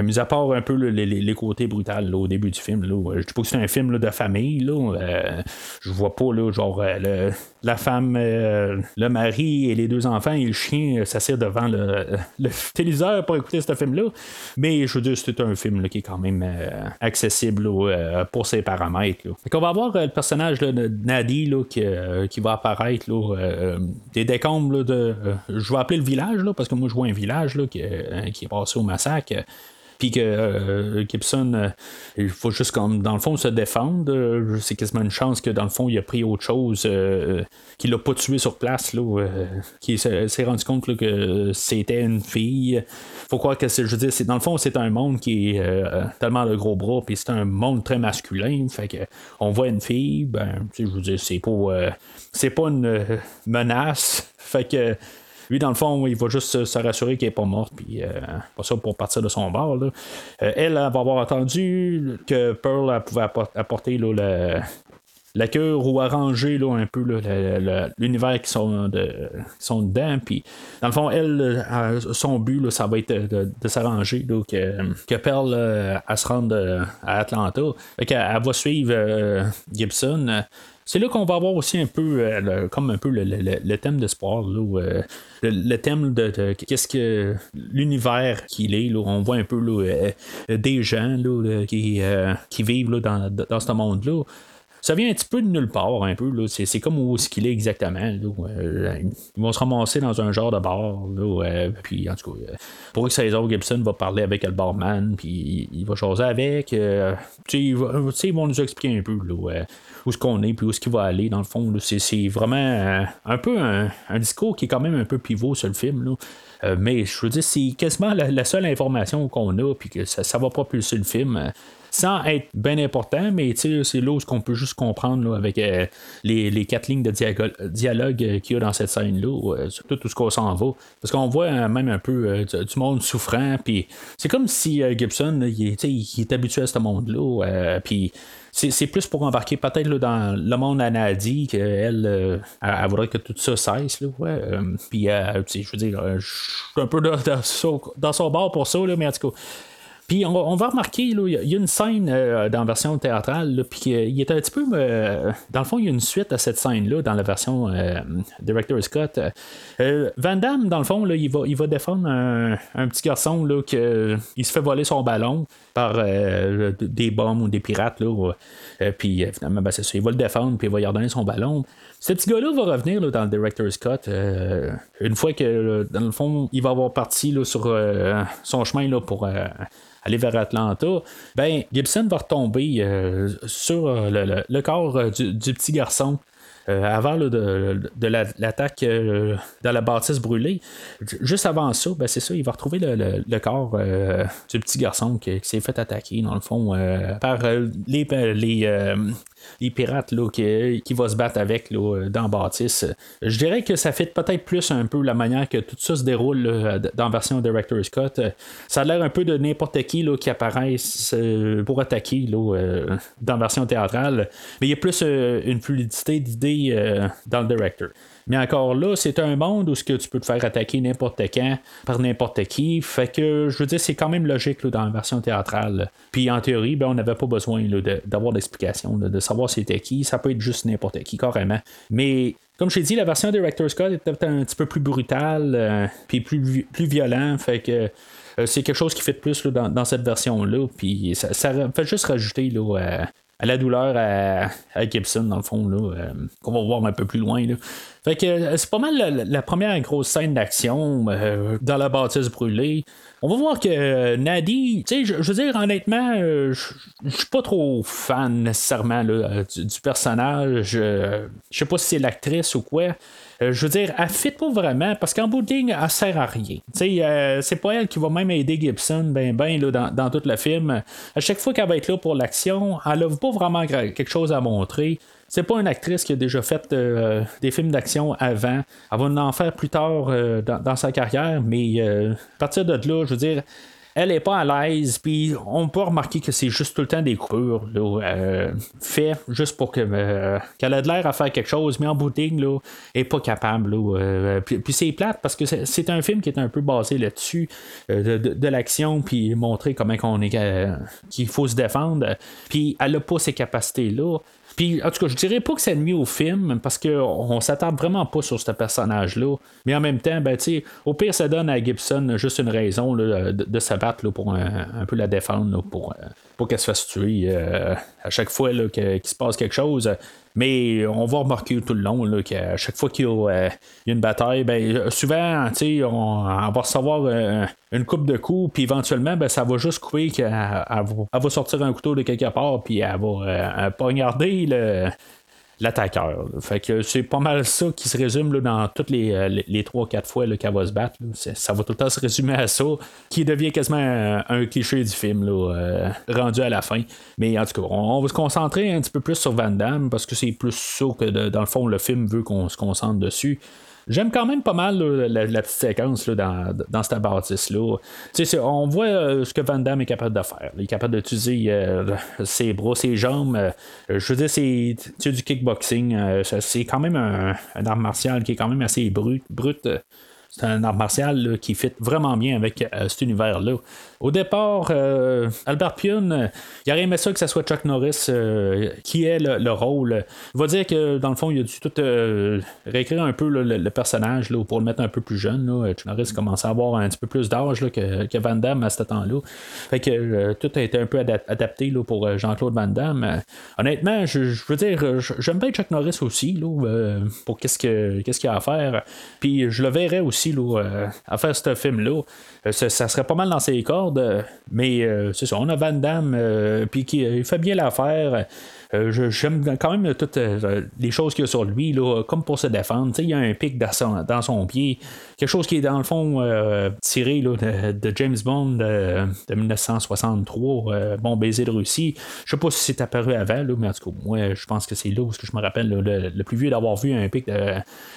Mis à part un peu les côtés brutaux au début du film. Je dis pas que c'est un film de famille. Je vois pas genre la femme, le mari et les 2 enfants et le chien s'assiedent devant le téléviseur pour écouter ce film-là. Mais je veux dire, c'est un film qui est quand même accessible pour ses paramètres. On va avoir le personnage de Nady qui va apparaître des décombres je vais appeler le village, parce que moi je vois un village qui est passé au massacre. Puis que Gibson, il faut juste comme dans le fond se défendre. C'est quasiment une chance que dans le fond il a pris autre chose, qu'il l'a pas tué sur place, qu'il s'est rendu compte que c'était une fille. Faut croire que je veux dire, dans le fond c'est un monde qui est tellement de gros bras, puis c'est un monde très masculin. Fait que on voit une fille, je veux dire c'est pas une menace. Fait que lui, dans le fond, il va juste se rassurer qu'elle n'est pas morte, puis pas ça pour partir de son bord. Elle va avoir entendu que Pearl pouvait apporter la cure ou arranger un peu l'univers qui sont dedans. Puis, dans le fond, elle, son but, ça va être de s'arranger, que Pearl elle se rende à Atlanta. Elle va suivre Gibson. C'est là qu'on va avoir aussi un peu comme un peu le thème d'espoir, le thème de qu'est-ce que l'univers qu'il est. On voit un peu des gens qui vivent dans ce monde-là. Ça vient un petit peu de nulle part, un peu. C'est comme où ce qu'il est exactement. Ils vont se ramasser dans un genre de bar. Puis, en tout cas, pour que César Gibson va parler avec le barman, puis il va jaser avec. Ils vont nous expliquer un peu où ce qu'on est, puis où ce qu'il va aller. Dans le fond, c'est vraiment un peu un discours qui est quand même un peu pivot sur le film. Mais je veux dire, c'est quasiment la seule information qu'on a, puis que ça va propulser le film. Sans être bien important, mais c'est là où qu'on peut juste comprendre avec les 4 lignes de dialogue qu'il y a dans cette scène-là, surtout tout ce qu'on s'en va. Parce qu'on voit même un peu du monde souffrant, puis c'est comme si Gibson, il est habitué à ce monde-là, puis c'est plus pour embarquer peut-être dans le monde à Nady qu'elle elle voudrait que tout ça cesse. Puis, je veux dire, je suis un peu dans son bord pour ça, mais en tout cas. Puis on va remarquer, il y a une scène dans la version théâtrale, puis il est un petit peu... dans le fond, il y a une suite à cette scène-là dans la version Director's Cut. Van Damme, dans le fond, il va défendre un petit garçon qui se fait voler son ballon par des bombes ou des pirates. Puis finalement, c'est ça, il va le défendre, puis il va lui redonner son ballon. Ce petit gars-là va revenir dans le Director's Cut une fois que, dans le fond, il va avoir parti sur son chemin pour... aller vers Atlanta. Gibson va retomber sur le corps du petit garçon avant de l'attaque dans la bâtisse brûlée. Juste avant ça, c'est ça, il va retrouver le corps du petit garçon qui s'est fait attaquer, dans le fond, par les pirates qui vont se battre avec dans Baptiste. Je dirais que ça fit peut-être plus un peu la manière que tout ça se déroule dans la version Director's Cut. Ça a l'air un peu de n'importe qui apparaissent pour attaquer dans la version théâtrale, mais il y a plus une fluidité d'idées dans le Director. Mais encore là, c'est un monde où ce que tu peux te faire attaquer n'importe quand par n'importe qui. Fait que je veux dire, c'est quand même logique là, dans la version théâtrale. Là. Puis en théorie, ben, on n'avait pas besoin là, d'avoir d'explication, là, de savoir c'était qui. Ça peut être juste n'importe qui, carrément. Mais comme je t'ai dit, la version Director's Cut était un petit peu plus brutale, puis plus violent. Fait que c'est quelque chose qui fait de plus là, dans cette version-là. Puis ça fait juste rajouter là, à la douleur à Gibson, dans le fond, là, qu'on va voir un peu plus loin. Là. Fait que c'est pas mal la première grosse scène d'action dans la bâtisse brûlée. On va voir que Nady, tu sais, je veux dire, honnêtement, je suis pas trop fan nécessairement là, du personnage. Je sais pas si c'est l'actrice ou quoi. Je veux dire, elle fit pas vraiment, parce qu'en bout de ligne, elle sert à rien. Tu sais, c'est pas elle qui va même aider Gibson là, dans tout le film. À chaque fois qu'elle va être là pour l'action, elle n'a pas vraiment quelque chose à montrer. C'est pas une actrice qui a déjà fait des films d'action avant. Elle va en faire plus tard dans sa carrière, mais à partir de là, je veux dire, elle est pas à l'aise, puis on peut remarquer que c'est juste tout le temps des coupures là, fait juste pour qu'elle ait de l'air à faire quelque chose, mais en bout de ligne, là, elle n'est pas capable. Là, puis c'est plate, parce que c'est un film qui est un peu basé là-dessus, de l'action, puis montrer comment qu'il faut se défendre, puis elle n'a pas ces capacités-là. Puis, en tout cas, je dirais pas que ça nuit au film, parce qu'on s'attarde vraiment pas sur ce personnage-là. Mais en même temps, ben, tu sais, au pire, ça donne à Gibson juste une raison là, de se battre là, pour un peu la défendre, là, pour qu'elle se fasse tuer à chaque fois là, qu'il se passe quelque chose. Mais on va remarquer tout le long là, qu'à chaque fois qu'il y a une bataille, ben, souvent, tu sais, on va recevoir une coupe de coups, puis éventuellement, ben, ça va juste couper qu'elle va sortir un couteau de quelque part, puis elle va poignarder l'attaqueur. Là. Fait que c'est pas mal ça qui se résume là, dans toutes les 3-4 fois là, qu'elle va se battre. Là. Ça va tout le temps se résumer à ça, qui devient quasiment un cliché du film là, rendu à la fin. Mais en tout cas, on va se concentrer un petit peu plus sur Van Damme, parce que c'est plus ça que dans le fond le film veut qu'on se concentre dessus. J'aime quand même pas mal là, la petite séquence là, dans cette bâtisse-là. On voit ce que Van Damme est capable de faire. Il est capable d'utiliser ses bras, ses jambes. Je veux dire, c'est du kickboxing. C'est quand même un art martial qui est quand même assez brut. C'est un art martial là, qui fit vraiment bien avec cet univers-là. Au départ, Albert Pyun, il aurait aimé ça que ça soit Chuck Norris qui ait le rôle. Il va dire que, dans le fond, il a dû tout réécrire un peu là, le personnage là, pour le mettre un peu plus jeune. Là. Chuck Norris commençait à avoir un petit peu plus d'âge là, que Van Damme à ce temps-là. Fait que tout a été un peu adapté là, pour Jean-Claude Van Damme. Honnêtement, je veux dire, j'aime bien Chuck Norris aussi là, pour qu'est-ce qu'il y a à faire. Puis je le verrais aussi là, à faire ce film-là. Ça serait pas mal dans ses cordes, mais c'est ça, on a Van Damme, puis il fait bien l'affaire. J'aime quand même toutes les choses qu'il y a sur lui, là, comme pour se défendre. T'sais, il y a un pic dans son pied, quelque chose qui est dans le fond tiré là, de James Bond de 1963, Bon baiser de Russie. Je sais pas si c'est apparu avant, là, mais en tout cas, moi, je pense que c'est là, parce que je me rappelle là, le plus vieux d'avoir vu un pic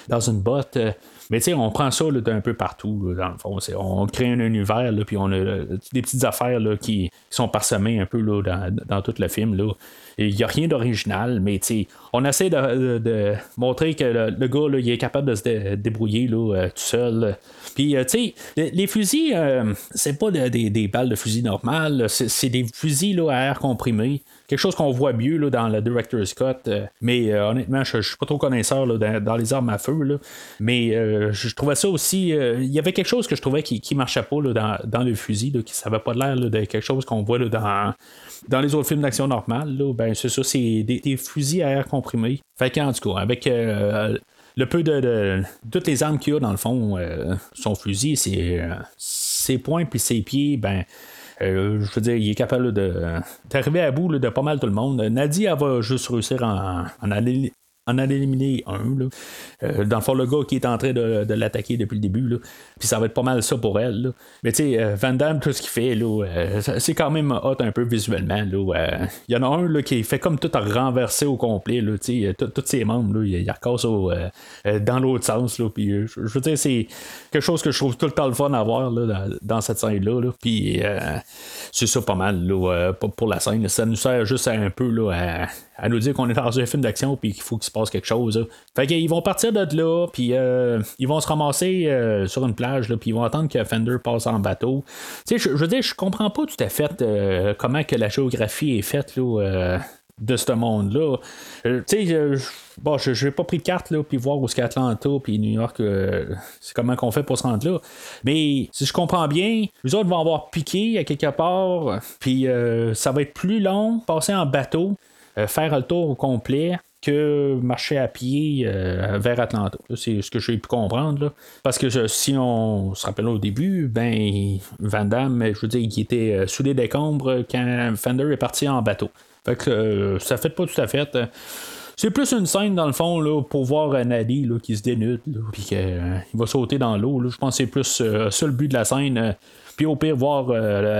dans une botte. Mais tu sais, on prend ça là, d'un peu partout, là, dans le fond. On crée un univers, là, puis on a des petites affaires là, qui sont parsemées un peu là, dans tout le film. Là. Il n'y a rien d'original, mais on essaie de montrer que le gars là, il est capable de se débrouiller là, tout seul. Puis, tu sais, les fusils, c'est pas des balles de fusil normales, là. C'est des fusils là, à air comprimé. Quelque chose qu'on voit mieux là, dans le Director's Cut. Mais honnêtement, je ne suis pas trop connaisseur là, dans les armes à feu. Là. Mais je trouvais ça aussi. Il y avait quelque chose que je trouvais qui ne marchait pas là, dans le fusil, là, qui n'avait pas l'air là, de quelque chose qu'on voit là, dans les autres films d'action normales. Là. Ben, c'est ça, c'est des fusils à air comprimé. Fait qu'en tout cas, avec le peu de toutes les armes qu'il y a dans le fond, son fusil, ses poings puis ses pieds, ben. Je veux dire, il est capable là, d'arriver à bout là, de pas mal tout le monde. Nady, elle va juste réussir en éliminer un. Là. Dans le fond, le gars qui est en train de l'attaquer depuis le début. Là. Puis ça va être pas mal ça pour elle. Là. Mais tu sais, Van Damme, tout ce qu'il fait, là, c'est quand même hot un peu visuellement. Là. Il y en a un là, qui fait comme tout renversé au complet. Tous ses membres, là, il recasse dans l'autre sens. Là. Puis je veux dire, c'est quelque chose que je trouve tout le temps le fun à voir là, dans cette scène-là. Là. Puis c'est ça pas mal là, pour la scène. Ça nous sert juste un peu là, à nous dire qu'on est dans un film d'action puis qu'il faut qu'il se passe quelque chose là. Fait qu'ils vont partir de là, puis ils vont se ramasser sur une plage là, puis ils vont attendre que Fender passe en bateau. Tu sais, je veux dire, je comprends pas tout à fait comment que la géographie est faite là, de ce monde-là. Tu sais, bon, je n'ai pas pris de carte, là, puis voir où c'est Atlanta, puis New York, c'est comment qu'on fait pour se rendre là. Mais si je comprends bien, les autres vont avoir piqué à quelque part, puis ça va être plus long, passer en bateau, faire le tour au complet, que marcher à pied vers Atlanta. C'est ce que j'ai pu comprendre là. Parce que si on se rappelle au début, ben Van Damme, je veux dire, il était sous les décombres quand Fender est parti en bateau. Fait que ça fait pas tout à fait. C'est plus une scène dans le fond là, pour voir Nady là, qui se dénude puis qu'il va sauter dans l'eau. Je pense que c'est plus ça le but de la scène. Puis au pire, voir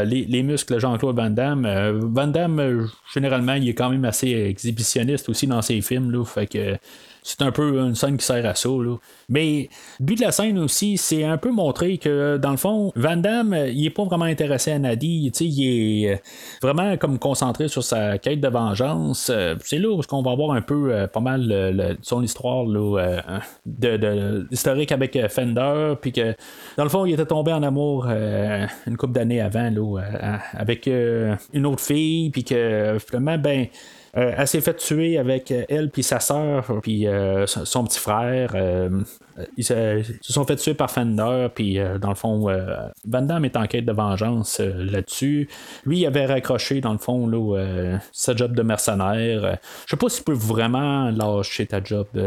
les muscles de Jean-Claude Van Damme. Van Damme, généralement, il est quand même assez exhibitionniste aussi dans ses films. Là, fait que c'est un peu une scène qui sert à ça. Là. Mais le but de la scène aussi, c'est un peu montrer que, dans le fond, Van Damme, il est pas vraiment intéressé à Nady. Il est vraiment comme concentré sur sa quête de vengeance. C'est là où qu'on va voir un peu pas mal son histoire là, historique avec Fender. Puis que, dans le fond, il était tombé en amour une couple d'années avant là, avec une autre fille. Puis que, finalement, ben... elle s'est fait tuer avec elle puis sa sœur puis son petit frère. Ils se sont fait tuer par Fender puis dans le fond Van Damme est en quête de vengeance là-dessus. Lui il avait raccroché dans le fond là, sa job de mercenaire. Je sais pas si tu peux vraiment lâcher ta job. Tu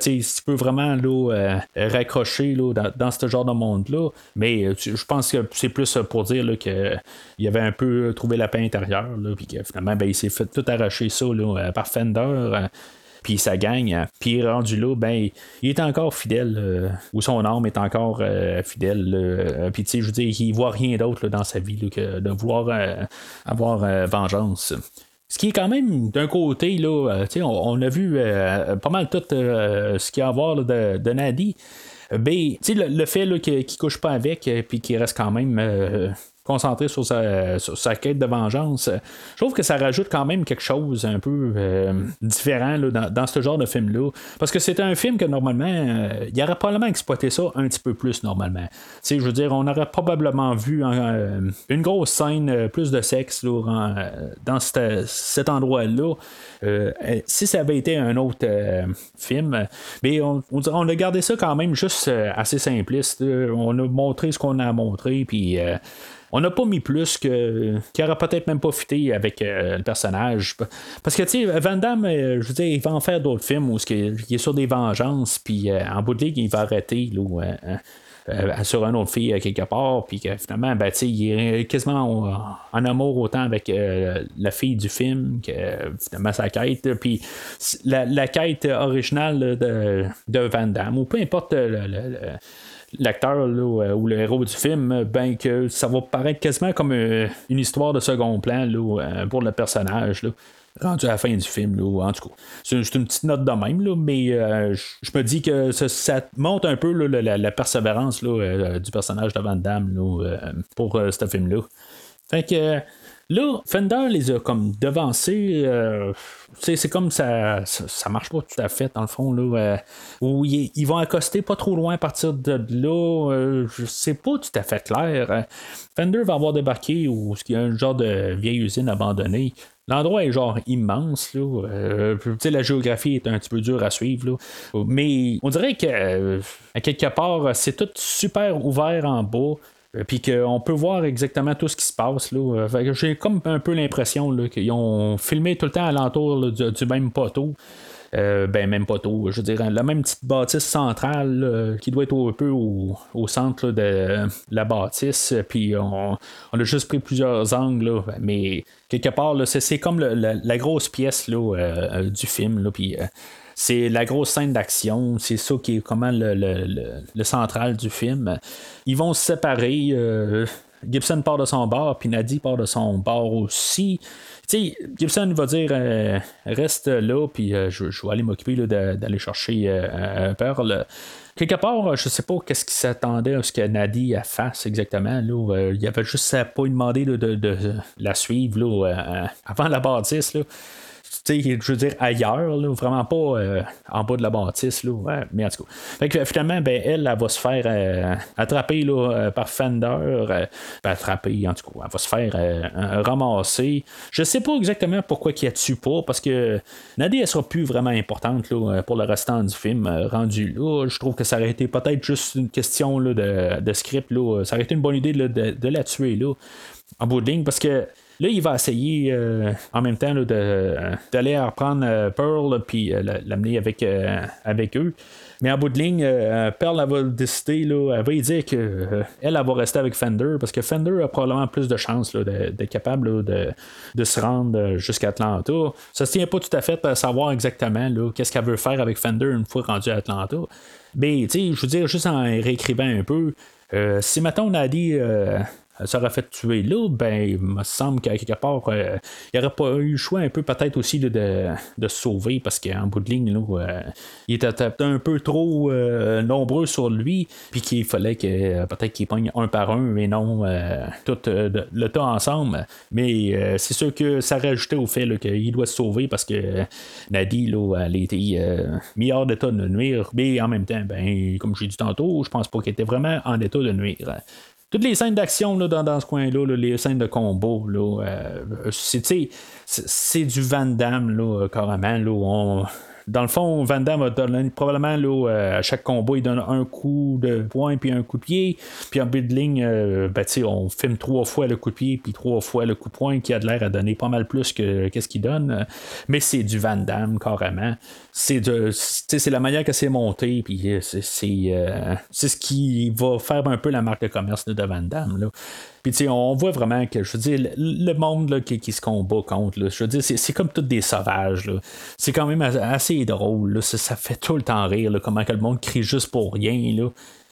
sais si tu peux vraiment là, raccrocher là, dans ce genre de monde là. Mais je pense que c'est plus pour dire là, que il avait un peu trouvé la paix intérieure puis que finalement ben, il s'est fait tout arracher ça là, par Fender puis ça gagne, puis rendu là ben, il est encore fidèle ou son âme est encore fidèle puis tu sais, je veux dire, il voit rien d'autre là, dans sa vie là, que de vouloir avoir vengeance. Ce qui est quand même, d'un côté, là, on a vu pas mal tout ce qu'il y a à voir là, de Nady. Mais le fait là, qu'il ne couche pas avec et qu'il reste quand même concentré sur sa quête de vengeance, je trouve que ça rajoute quand même quelque chose un peu différent là, dans ce genre de film-là. Parce que c'est un film que normalement, il aurait probablement exploité ça un petit peu plus normalement. T'sais, je veux dire, on aurait probablement vu une grosse scène, plus de sexe là, dans cet endroit-là. Si ça avait été un autre film, mais on a gardé ça quand même juste assez simpliste. On a montré ce qu'on a montré, puis... on n'a pas mis plus qu'il n'aurait peut-être même pas fité avec le personnage. Parce que, tu sais, Van Damme, je veux dire, il va en faire d'autres films où il est sur des vengeances, puis en bout de ligue, il va arrêter là, sur une autre fille quelque part, puis finalement, ben, tu sais, il est quasiment en amour autant avec la fille du film que finalement sa quête. Puis la quête originale de Van Damme, ou peu importe l'acteur là, ou le héros du film, ben que ça va paraître quasiment comme une histoire de second plan là, pour le personnage là, rendu à la fin du film là, en tout cas. C'est une petite note de même là, mais je me dis que ça montre un peu là, la persévérance là, du personnage de Van Damme là, pour ce film-là. Fait que là, Fender les a comme devancés. C'est comme ça marche pas tout à fait, dans le fond. Là, où ils vont accoster pas trop loin à partir de là. C'est pas tout à fait clair. Fender va avoir débarqué où il y a un genre de vieille usine abandonnée. L'endroit est genre immense. Là, la géographie est un petit peu dure à suivre. Là, mais on dirait que à quelque part, c'est tout super ouvert en bas. Puis qu'on peut voir exactement tout ce qui se passe. Là. Fait que j'ai comme un peu l'impression là, qu'ils ont filmé tout le temps alentour là, du même poteau. Même poteau, je dirais, la même petite bâtisse centrale là, qui doit être un peu au centre là, de la bâtisse. Puis on a juste pris plusieurs angles, là, mais quelque part, là, c'est comme la grosse pièce là, du film. Là, puis... c'est la grosse scène d'action, c'est ça qui est comment le central du film. Ils vont se séparer, Gibson part de son bord, puis Nady part de son bord aussi. Tu sais, Gibson va dire reste là, puis je vais aller m'occuper là, d'aller chercher Pearl. Quelque part, je sais pas qu'est-ce qu'il s'attendait à ce que Nady fasse exactement. Là, il avait juste à pas lui demander là, de la suivre là, avant la bâtisse. Là. je veux dire ailleurs, là, vraiment pas en bas de la bâtisse. Là, ouais, mais en tout cas. Fait que, finalement, ben, elle va se faire attraper là, par Fender. Attraper, en tout cas, elle va se faire ramasser. Je sais pas exactement pourquoi qu'il y a dessus pas, parce que Nady, elle sera plus vraiment importante là, pour le restant du film. Rendu là, je trouve que ça aurait été peut-être juste une question là, de script. Là. Ça aurait été une bonne idée là, de la tuer là, en bout de ligne, parce que là, il va essayer en même temps là, d'aller reprendre Pearl puis l'amener avec eux. Mais en bout de ligne, Pearl elle va décider, là, elle va lui dire qu'elle va rester avec Fender parce que Fender a probablement plus de chances d'être capable là, de se rendre jusqu'à Atlanta. Ça ne se tient pas tout à fait à savoir exactement là, qu'est-ce qu'elle veut faire avec Fender une fois rendue à Atlanta. Mais je veux dire, juste en réécrivant un peu, si maintenant on a dit... elle s'aurait fait tuer là, ben il me semble qu'à quelque part, il n'y aurait pas eu le choix un peu peut-être aussi là, de se sauver parce qu'en bout de ligne, là, il était un peu trop nombreux sur lui, puis qu'il fallait que peut-être qu'il pogne un par un et non tout le temps ensemble. Mais c'est sûr que ça rajoutait au fait là, qu'il doit se sauver parce que Nady, là, elle était mis hors d'état de nuire, mais en même temps, ben comme j'ai dit tantôt, je pense pas qu'elle était vraiment en état de nuire. Toutes les scènes d'action là, dans ce coin-là, là, les scènes de combo, là, c'est du Van Damme, là, carrément. Là, dans le fond, Van Damme a donné, probablement là, à chaque combo, il donne un coup de poing puis un coup de pied. Puis en bout de ligne, on filme 3 fois le coup de pied puis 3 fois le coup de poing qui a de l'air à donner pas mal plus que ce qu'il donne. Mais c'est du Van Damme, carrément. C'est la manière que c'est monté, puis c'est ce qui va faire un peu la marque de commerce de Van Damme. Là. Puis on voit vraiment que, je veux dire, le monde là, qui se combat contre, là, je veux dire, c'est comme tous des sauvages. Là. C'est quand même assez drôle. Là. Ça fait tout le temps rire, là, comment que le monde crie juste pour rien. Là.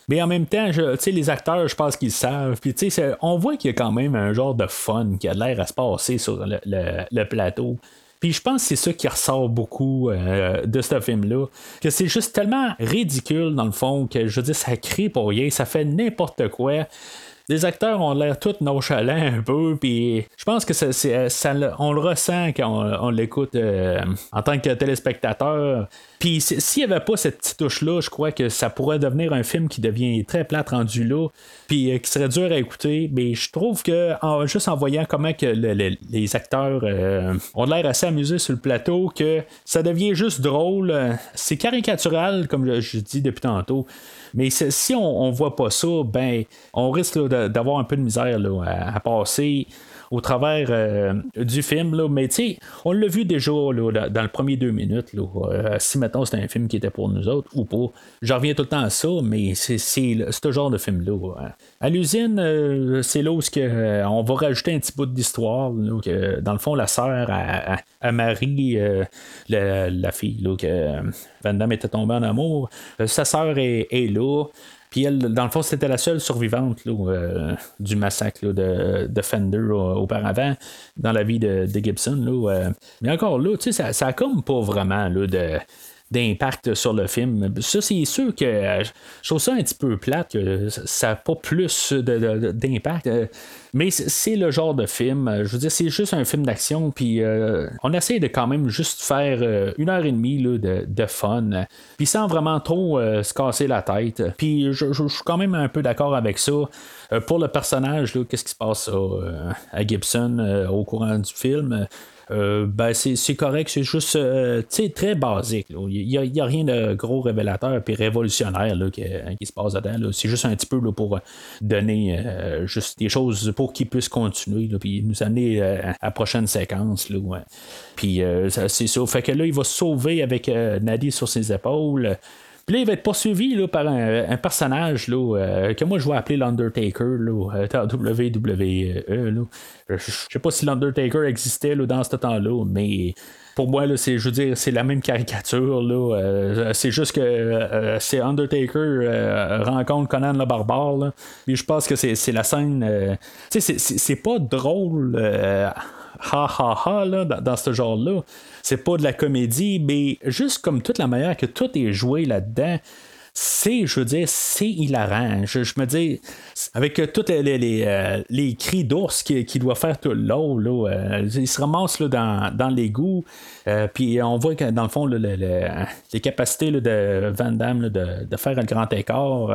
Mais en même temps, les acteurs, je pense qu'ils le savent. Puis, on voit qu'il y a quand même un genre de fun qui a l'air à se passer sur le plateau. Puis je pense que c'est ça qui ressort beaucoup de ce film-là. Que c'est juste tellement ridicule, dans le fond, que je veux dire, ça crie pour rien, ça fait n'importe quoi. Les acteurs ont l'air tout nonchalants un peu, puis je pense que on le ressent quand on l'écoute en tant que téléspectateur. Puis s'il n'y avait pas cette petite touche-là, je crois que ça pourrait devenir un film qui devient très plat rendu là, puis qui serait dur à écouter. Mais je trouve que juste en voyant comment que les acteurs ont l'air assez amusés sur le plateau, que ça devient juste drôle. C'est caricatural, comme je dis depuis tantôt. Mais si on ne voit pas ça, ben on risque là, d'avoir un peu de misère là, à passer au travers du film. Là. Mais on l'a vu déjà là, dans le premier 2 minutes. Là, si mettons c'était un film qui était pour nous autres ou pas. J'en reviens tout le temps à ça, mais c'est ce genre de film-là. Là. À l'usine, c'est là où on va rajouter un petit bout d'histoire. Là, que, dans le fond, la sœur à Marie, la fille là, que Van Damme était tombée en amour, sa sœur est là. Puis elle, dans le fond, c'était la seule survivante là, du massacre là, de Fender auparavant dans la vie de Gibson. Là, mais encore là, ça n'a comme pas vraiment là, d'impact sur le film. Ça, c'est sûr que je trouve ça un petit peu plate, que ça n'a pas plus d'impact. Mais c'est le genre de film, je veux dire, c'est juste un film d'action, puis on essaie de quand même juste faire 1h30 là, de fun, puis sans vraiment trop se casser la tête. Puis je suis quand même un peu d'accord avec ça. Pour le personnage, là, qu'est-ce qui se passe à Gibson au courant du film? C'est correct, c'est juste très basique. Il n'y a rien de gros révélateur et révolutionnaire là, qui se passe dedans. Là. C'est juste un petit peu là, pour donner juste des choses pour qu'ils puissent continuer et nous amener à la prochaine séquence. Là, ouais. Puis c'est ça. Fait que là, il va se sauver avec Nady sur ses épaules. Puis là, il va être poursuivi là, par un personnage là, que moi, je vais appeler l'Undertaker, là, WWE. Là. Je ne sais pas si l'Undertaker existait là, dans ce temps-là, mais pour moi, là, c'est la même caricature. Là, c'est juste que c'est Undertaker rencontre Conan le Barbare. Là, puis je pense que c'est la scène... c'est pas drôle... ha là, dans ce genre-là. C'est pas de la comédie, mais juste comme toute la manière que tout est joué là-dedans, c'est, je veux dire, c'est hilarant. Je me dis, avec tous les cris d'ours qu'il doit faire tout l'eau, il se ramasse là, dans l'égout. Puis on voit que dans le fond, là, les capacités là, de Van Damme là, de faire le grand écart.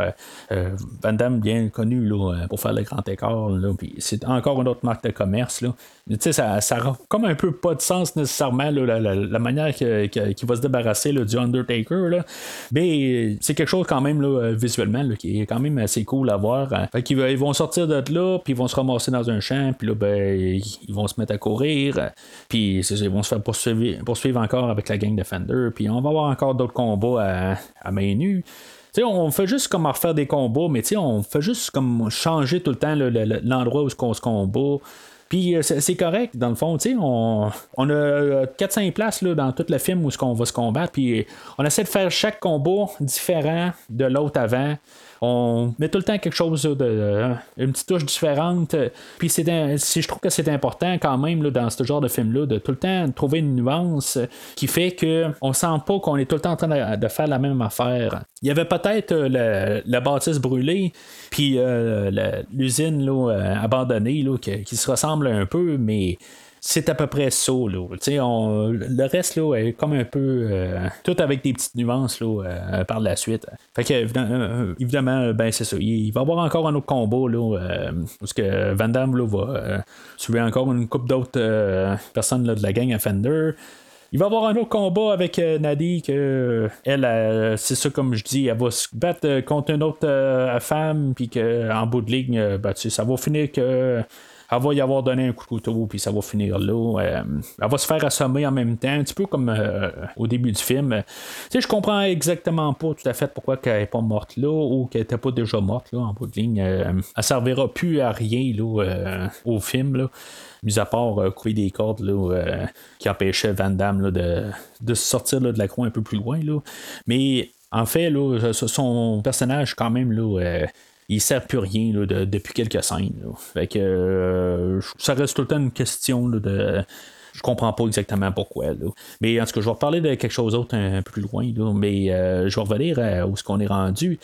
Van Damme bien connu là, pour faire le grand écart. Là, puis c'est encore une autre marque de commerce. Là. Mais tu sais, ça n'a comme un peu pas de sens nécessairement là, la manière qu'il va se débarrasser là, du Undertaker. Là. Mais c'est quelque chose quand même là, visuellement là, qui est quand même assez cool à voir. Hein. Fait qu'ils vont sortir de là, puis ils vont se ramasser dans un champ, puis là, ben, ils vont se mettre à courir, puis ils vont se faire poursuivre encore avec la gang de Fender, puis on va avoir encore d'autres combats à main nue. T'sais, on fait juste comme refaire des combats, mais on fait juste comme changer tout le temps là, l'endroit où on se combat. Puis c'est correct, dans le fond, tu sais, on a 4-5 places là, dans tout le film où on va se combattre, puis on essaie de faire chaque combo différent de l'autre avant. On met tout le temps quelque chose une petite touche différente. Puis je trouve que c'est important quand même là, dans ce genre de film-là, de tout le temps trouver une nuance qui fait qu'on ne sent pas qu'on est tout le temps en train de faire la même affaire. Il y avait peut-être la bâtisse brûlée, puis l'usine là, abandonnée là, qui se ressemble un peu, mais... c'est à peu près ça. Là. Le reste là, est comme un peu tout avec des petites nuances là, par la suite. Fait que, évidemment, ben, c'est ça. Il va y avoir encore un autre combo là, parce que Van Damme là, va tuer encore une couple d'autres personnes là, de la gang à Fender. Il va avoir un autre combat avec Nady, que elle, c'est ça comme je dis, elle va se battre contre une autre femme, puis qu'en bout de ligne, ça va finir que. Elle va y avoir donné un coup de couteau, puis ça va finir là. Elle va se faire assommer en même temps, un petit peu comme au début du film. Tu sais, je comprends exactement pas tout à fait pourquoi elle n'est pas morte là, ou qu'elle n'était pas déjà morte là, en bout de ligne. Elle ne servira plus à rien là, au film, là, mis à part couper des cordes là, qui empêchaient Van Damme là, de se sortir là, de la croix un peu plus loin. Là. Mais en fait, là, son personnage, quand même, là... il ne sert plus rien là, depuis quelques scènes. Là. Fait que ça reste tout le temps une question là, de. Je comprends pas exactement pourquoi. Là. Mais en tout cas, je vais reparler de quelque chose d'autre un peu plus loin. Là, mais je vais revenir à où ce qu'on est rendu.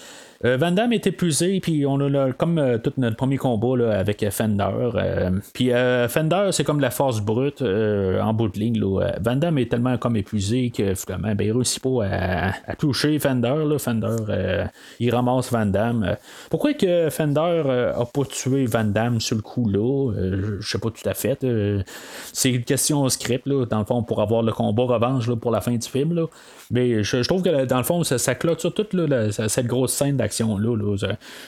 Van Damme est épuisé, puis on a là, comme tout notre premier combat là, avec Fender. Puis Fender, c'est comme de la force brute en bout de ligne. Là. Van Damme est tellement comme épuisé que finalement, ben, il ne réussit pas à toucher Fender. Là. Fender, il ramasse Van Damme. Pourquoi que Fender n'a pas tué Van Damme sur le coup là? Je sais pas tout à fait. C'est une question au script, là, dans le fond, pour avoir le combat revanche là, pour la fin du film. Là. Mais je trouve que dans le fond, ça clôture toute là, cette grosse scène d'action. Là,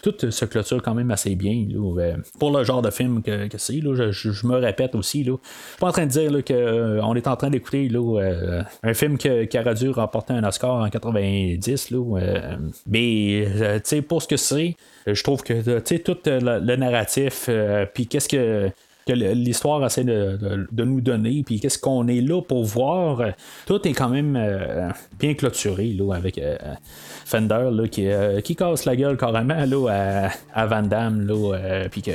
tout se clôture quand même assez bien là, pour le genre de film que c'est. Là, je me répète aussi. Là. Je suis pas en train de dire qu'on est en train d'écouter là, un film qui aurait dû remporter un Oscar en 90. Là, mais pour ce que c'est, je trouve que tout le narratif, puis qu'est-ce que l'histoire essaie de nous donner, puis qu'est-ce qu'on est là pour voir, tout est quand même bien clôturé là, avec Fender là, qui casse la gueule carrément là, à Van Damme, là, puis que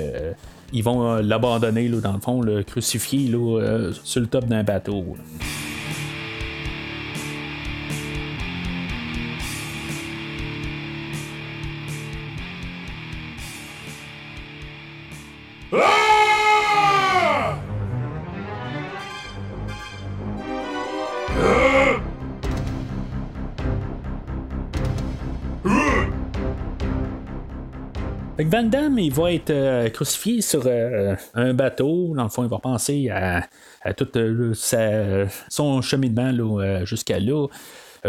ils vont l'abandonner là, dans le fond, le crucifier là, sur le top d'un bateau. Là. Van Damme, il va être crucifié sur un bateau. Dans le fond, il va penser à tout son cheminement là, jusqu'à là.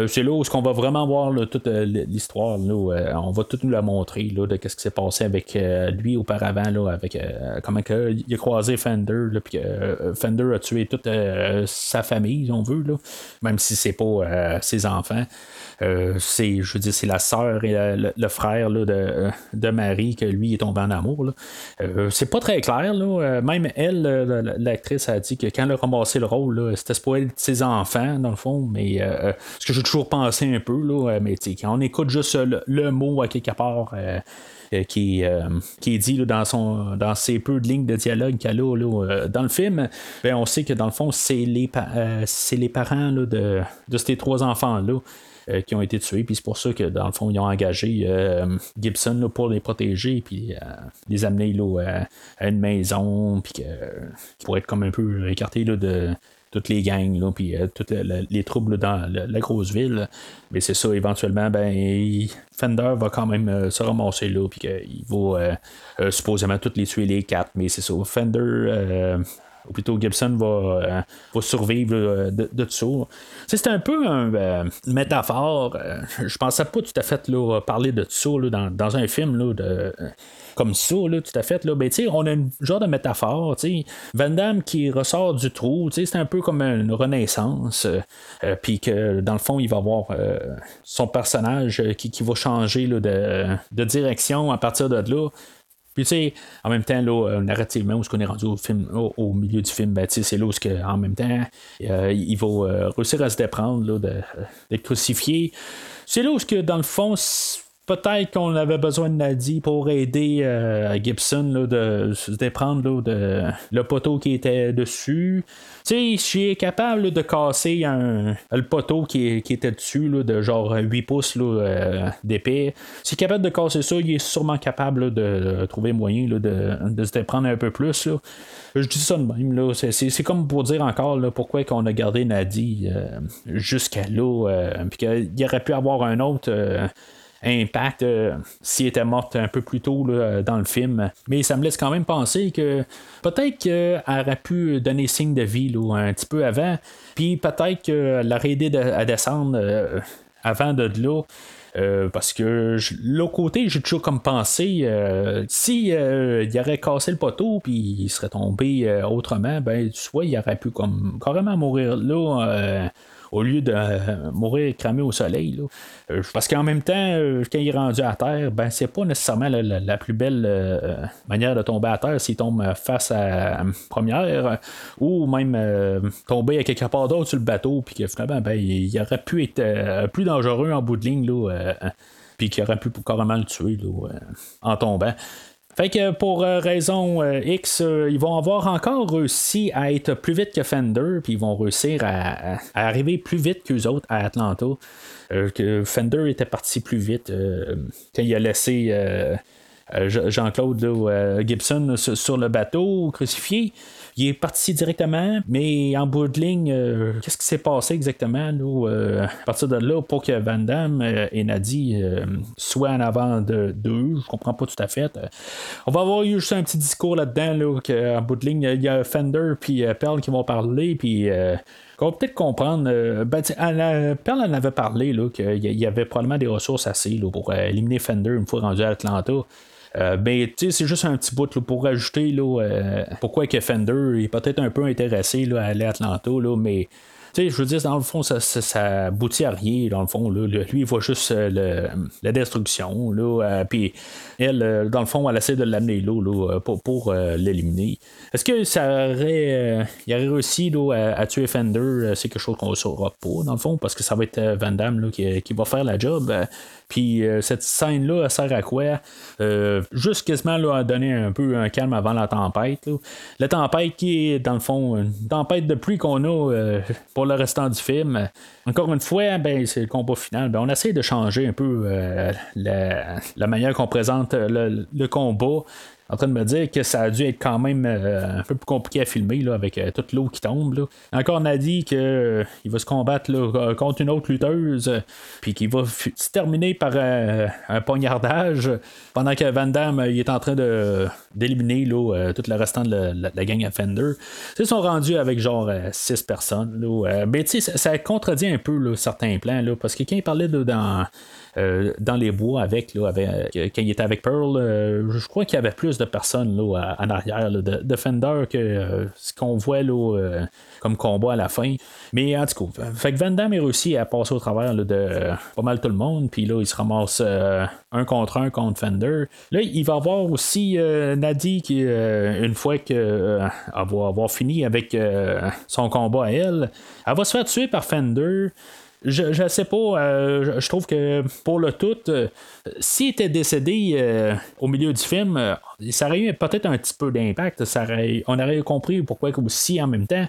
C'est là où on va vraiment voir là, toute l'histoire. Là, on va tout nous la montrer là, de ce qui s'est passé avec lui auparavant, là, avec comment il a croisé Fender, puis Fender a tué toute sa famille, si on veut, là, même si c'est pas ses enfants. Je veux dire, c'est la sœur et le frère là, de Marie que lui est tombé en amour. Là. C'est pas très clair. Là. Même elle, l'actrice, a dit que quand elle a ramassé le rôle, là, c'était pas elle de ses enfants, dans le fond, mais ce que j'ai toujours pensé un peu, là, mais quand on écoute juste le mot à quelque part qui est dit là, dans ces peu de lignes de dialogue qu'elle a là, dans le film, ben, on sait que dans le fond, c'est les parents là, de ces trois enfants-là qui ont été tués, puis c'est pour ça que dans le fond ils ont engagé Gibson là, pour les protéger, puis les amener là, à une maison, puis pour être comme un peu écarté là, de toutes les gangs, là, puis tous les troubles dans la grosse ville. Mais c'est ça, éventuellement, Fender va quand même se ramasser là, puis qu'il va supposément toutes les tuer les quatre. Mais c'est ça, Fender, ou plutôt Gibson, va survivre de tout ça. C'était un peu une métaphore. Je pensais pas tout à fait là, parler de tout ça là, dans un film là, comme ça, là, tout à fait. Là, ben, on a une genre de métaphore. T'sais. Van Damme qui ressort du trou, c'est un peu comme une renaissance. Puis que dans le fond, il va avoir son personnage qui va changer là, de direction à partir de là. Puis, tu sais, en même temps, là, narrativement, où est-ce qu'on est rendu au milieu du film, ben, tu sais, c'est là où, en même temps, il va réussir à se déprendre là, d'être crucifié. C'est là où, dans le fond, peut-être qu'on avait besoin de Nady pour aider Gibson là, de se déprendre là, de le poteau qui était dessus. Tu sais, j'ai capable là, de casser le poteau qui était dessus, là, de genre 8 pouces là, d'épais. Si capable de casser ça, il est sûrement capable là, de trouver moyen là, de se déprendre un peu plus. Là. Je dis ça de même. Là. C'est comme pour dire encore là, pourquoi qu'on a gardé Nady jusqu'à là. Puis qu'il aurait pu avoir un autre. Impact s'il était morte un peu plus tôt là, dans le film, mais ça me laisse quand même penser que peut-être qu'elle aurait pu donner signe de vie là, un petit peu avant, puis peut-être qu'elle l'aurait aidé à descendre avant de là. Parce que l'autre côté, j'ai toujours comme pensé si il aurait cassé le poteau puis il serait tombé autrement, ben soit il aurait pu comme carrément mourir là au lieu de mourir cramé au soleil là. Parce qu'en même temps quand il est rendu à terre, ben c'est pas nécessairement la plus belle manière de tomber à terre s'il tombe face à première ou même tomber à quelque part d'autre sur le bateau, puis que finalement ben, il aurait pu être plus dangereux en bout de ligne là, puis qu'il aurait pu carrément le tuer là, en tombant. Fait que pour raison X, ils vont avoir encore réussi à être plus vite que Fender, puis ils vont réussir à arriver plus vite qu'eux autres à Atlanta. Que Fender était parti plus vite quand il a laissé Jean-Claude là, Gibson là, sur le bateau crucifié. Il est parti directement, mais en bout de ligne, qu'est-ce qui s'est passé exactement là, à partir de là pour que Van Damme et Nady soient en avant d'eux? Je comprends pas tout à fait. On va avoir eu juste un petit discours là-dedans, là, qu'en bout de ligne, il y a Fender puis Pearl qui vont parler, puis qu'on va peut-être comprendre. Pearl en avait parlé, là, qu'il y avait probablement des ressources assez là, pour éliminer Fender une fois rendu à Atlanta. Ben, c'est juste un petit bout là, pour rajouter là, pourquoi que Fender est peut-être un peu intéressé là, à aller à Atlanta, là, mais je veux dire, dans le fond, ça aboutit à rien. Dans le fond, là, lui, il voit juste la destruction. Puis elle, dans le fond, elle essaie de l'amener là, pour l'éliminer. Est-ce que il aurait réussi là, à tuer Fender? C'est quelque chose qu'on ne saura pas, dans le fond, parce que ça va être Van Damme là, qui va faire la job. Puis cette scène-là, elle sert à quoi? Juste quasiment là, à donner un peu un calme avant la tempête. Là. La tempête qui est, dans le fond, une tempête de pluie qu'on a pour le restant du film. Encore une fois, ben, c'est le combat final. Ben, on essaie de changer un peu la manière qu'on présente le combat. En train de me dire que ça a dû être quand même un peu plus compliqué à filmer là, avec toute l'eau qui tombe. Là. Encore Nady qu'il va se combattre là, contre une autre lutteuse, puis qu'il va se terminer par un poignardage pendant que Van Damme il est en train d'éliminer là, tout le restant de la gang à Fender. Ils sont rendus avec genre 6 personnes. Là, mais tu sais, ça contredit un peu là, certains plans, là, parce que quand il parlait là, dans les bois quand il était avec Pearl, je crois qu'il y avait plus de personnes là, en arrière là, de Fender que ce qu'on voit là, comme combat à la fin. Mais en tout cas, fait que Van Damme est réussi à passer au travers là, de pas mal tout le monde, puis là il se ramasse un contre Fender. Là il va avoir aussi Nady qui une fois qu'elle va avoir fini avec son combat à elle va se faire tuer par Fender. Je sais pas, je trouve que pour le tout, s'il était décédé au milieu du film, ça aurait eu peut-être un petit peu d'impact, on aurait compris pourquoi aussi en même temps,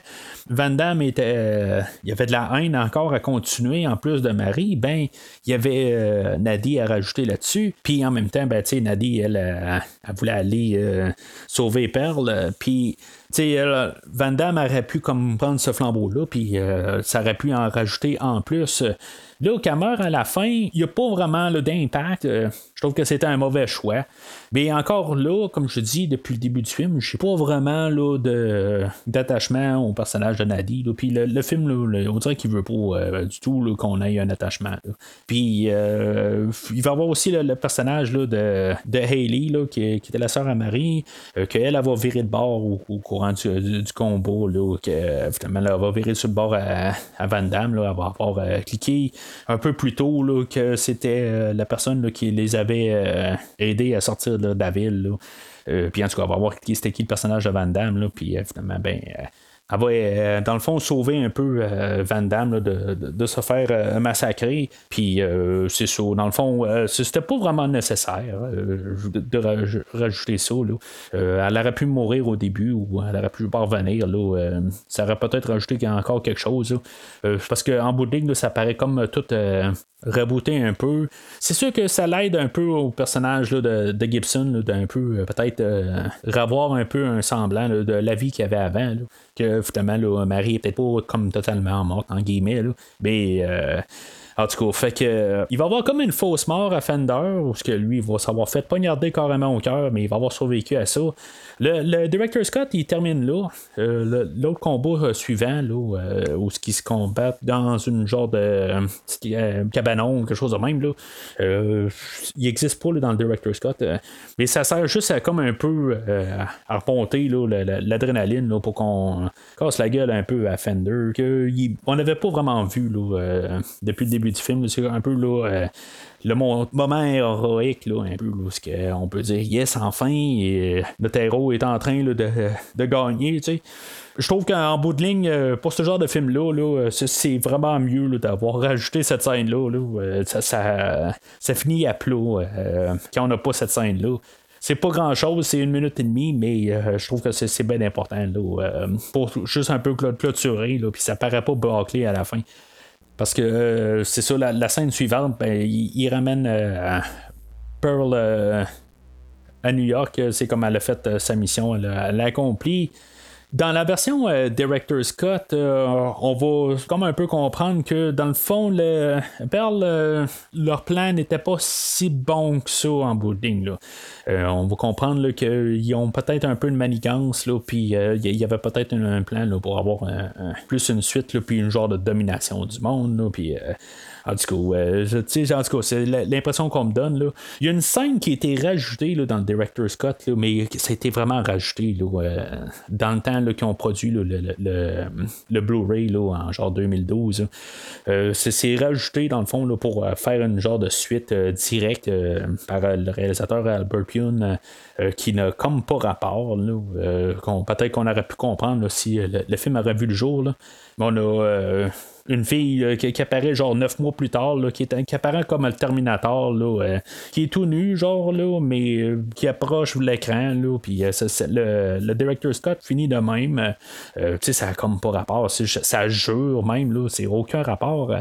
Van Damme était, il avait de la haine encore à continuer en plus de Marie, ben il y avait Nady à rajouter là-dessus, puis en même temps, ben tu sais, Nady elle voulait aller sauver Pearl, puis Van Damme aurait pu comme prendre ce flambeau-là, puis ça aurait pu en rajouter en plus. Là, quand elle meurt à la fin, il n'y a pas vraiment là, d'impact. Je trouve que c'était un mauvais choix. Mais encore là, comme je dis depuis le début du film, je n'ai pas vraiment là, d'attachement au personnage de Nady. Là. Puis le film, là, on dirait qu'il ne veut pas du tout là, qu'on ait un attachement. Là. Puis il va y avoir aussi là, le personnage là, de Hayley, là, qui était la sœur à Marie, qu'elle va virer de bord au courant du combo. Là, que, finalement, là, elle va virer sur le bord à Van Damme. Là, elle va avoir cliqué un peu plus tôt là, que c'était la personne là, qui les avait aidés à sortir de la ville. Là. Puis en tout cas, on va voir c'était qui le personnage de Van Damme. Là, puis finalement, elle va, dans le fond, sauver un peu Van Damme là, de se faire massacrer. Puis c'est ça. Dans le fond, c'était pas vraiment nécessaire de rajouter ça. Là. Elle aurait pu mourir au début ou elle aurait pu pas revenir. Là, ça aurait peut-être rajouté encore quelque chose. Là. Parce qu'en bout de ligne, là, ça paraît comme tout... rebooter un peu. C'est sûr que ça l'aide un peu au personnage là, de Gibson, là, d'un peu peut-être revoir un peu un semblant là, de la vie qu'il y avait avant. Là, que finalement, là, Marie n'est peut-être pas comme totalement morte, en guillemets. Là, mais en tout cas, fait que il va avoir comme une fausse mort à Fender, parce que lui, il va s'avoir fait poignarder carrément au cœur, mais il va avoir survécu à ça. Le Director Scott, il termine là. L'autre combat suivant, là, où ils se combattent dans une genre de cabanon, quelque chose de même, là. Il n'existe pas là, dans le Director Scott, mais ça sert juste à comme un peu à remonter là, l'adrénaline là, pour qu'on casse la gueule un peu à Fender, qu'on n'avait pas vraiment vu là, depuis le début du film, c'est un peu là, le moment héroïque, là, un peu là, ce qu'on peut dire, yes, enfin, notre héros est en train là, de gagner, tu sais. Je trouve qu'en bout de ligne, pour ce genre de film-là, là, c'est vraiment mieux là, d'avoir rajouté cette scène-là. Là. Ça finit à plat quand on n'a pas cette scène-là. C'est pas grand-chose, c'est 1 minute et demie, mais je trouve que c'est bien important là, pour juste un peu clôturer, là, puis ça paraît pas bâclé à la fin. Parce que c'est ça, la scène suivante, ben, il ramène Pearl à New York. C'est comme elle a fait sa mission, elle l'a accomplie. Dans la version Director Scott, on va comme un peu comprendre que dans le fond, Pearl, leur plan n'était pas si bon que ça en bout de ligne. On va comprendre là, qu'ils ont peut-être un peu une manigance, puis il y avait peut-être un plan là, pour avoir plus une suite, puis une genre de domination du monde. Puis en tout cas, c'est l'impression qu'on me donne. Là. Il y a une scène qui a été rajoutée là, dans le Director Scott, là, mais ça a été vraiment rajouté là, dans le temps qui ont produit là, le Blu-ray là, en genre 2012. C'est rajouté dans le fond là, pour faire une genre de suite directe par le réalisateur Albert Pyun qui n'a comme pas rapport là, peut-être qu'on aurait pu comprendre là, si le film aurait vu le jour là. Mais on a une fille qui apparaît genre 9 mois plus tard, là, qui apparaît comme le Terminator, là, qui est tout nu, genre, là, mais qui approche l'écran, là, puis le Director Scott finit de même. Ça n'a comme pas rapport, ça jure même, là, c'est aucun rapport.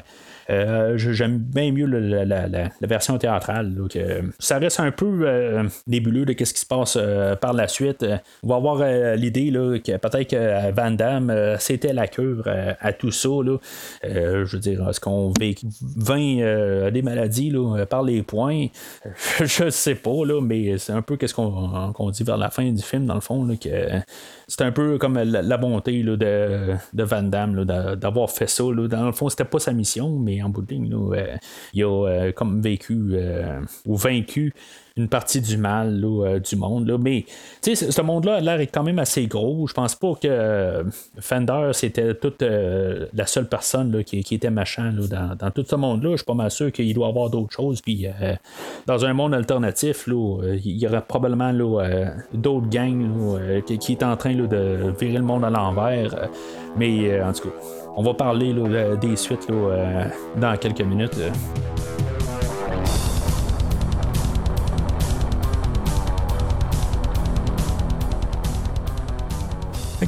J'aime bien mieux la version théâtrale. Là, ça reste un peu nébuleux de ce qui se passe par la suite. On va avoir l'idée là, que peut-être que Van Damme, c'était la cure à tout ça. Là. Je veux dire, est-ce qu'on vainc des maladies là, par les points? Je sais pas, là, mais c'est un peu ce qu'on dit vers la fin du film, dans le fond, là, que c'est un peu comme la bonté là, de Van Damme là, d'avoir fait ça. Là. Dans le fond, c'était pas sa mission, mais en bout de ligne, là, il a comme vécu ou vaincu une partie du mal là, du monde. Là. Mais ce monde-là a l'air quand même assez gros. Je pense pas que Fender, c'était toute la seule personne là, qui était machin là, dans tout ce monde-là. Je suis pas mal sûr qu'il doit y avoir d'autres choses. Puis dans un monde alternatif, là, il y aurait probablement là, d'autres gangs là, qui est en train là, de virer le monde à l'envers. Mais en tout cas. On va parler là, des suites là, dans quelques minutes. Là.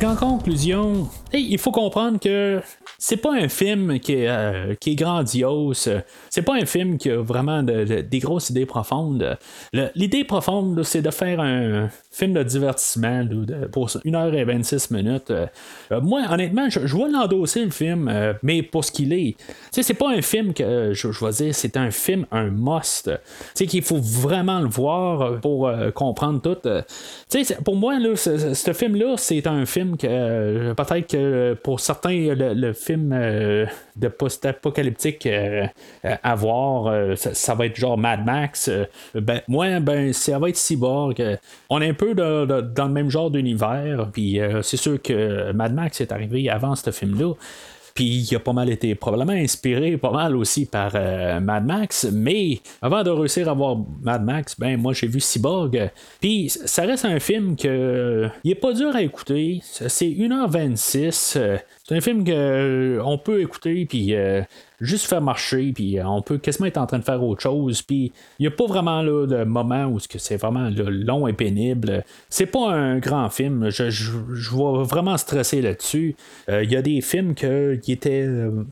En conclusion, il faut comprendre que c'est pas un film qui est grandiose. C'est pas un film qui a vraiment des grosses idées profondes. L'idée profonde, là, c'est de faire un film de divertissement pour 1h26 minutes. Moi, honnêtement, je vais l'endosser, le film, mais pour ce qu'il est. T'sais, c'est pas un film que, je vais dire, c'est un film, un must. T'sais, qu'il faut vraiment le voir pour comprendre tout. Pour moi, là, ce film-là, c'est un film que peut-être que pour certains, le film de post-apocalyptique à voir, ça va être genre Mad Max. Moi, ça va être Cyborg. On est un peu dans le même genre d'univers. Puis c'est sûr que Mad Max est arrivé avant ce film-là. Puis il a pas mal été probablement inspiré pas mal aussi par Mad Max, mais avant de réussir à voir Mad Max, moi j'ai vu Cyborg. Puis ça reste un film que il est pas dur à écouter, c'est 1h26, c'est un film que on peut écouter puis juste faire marcher, puis on peut quasiment être en train de faire autre chose, puis il n'y a pas vraiment là, de moment où c'est vraiment là, long et pénible. C'est pas un grand film, je vais vraiment stresser là-dessus. Il y a des films qui étaient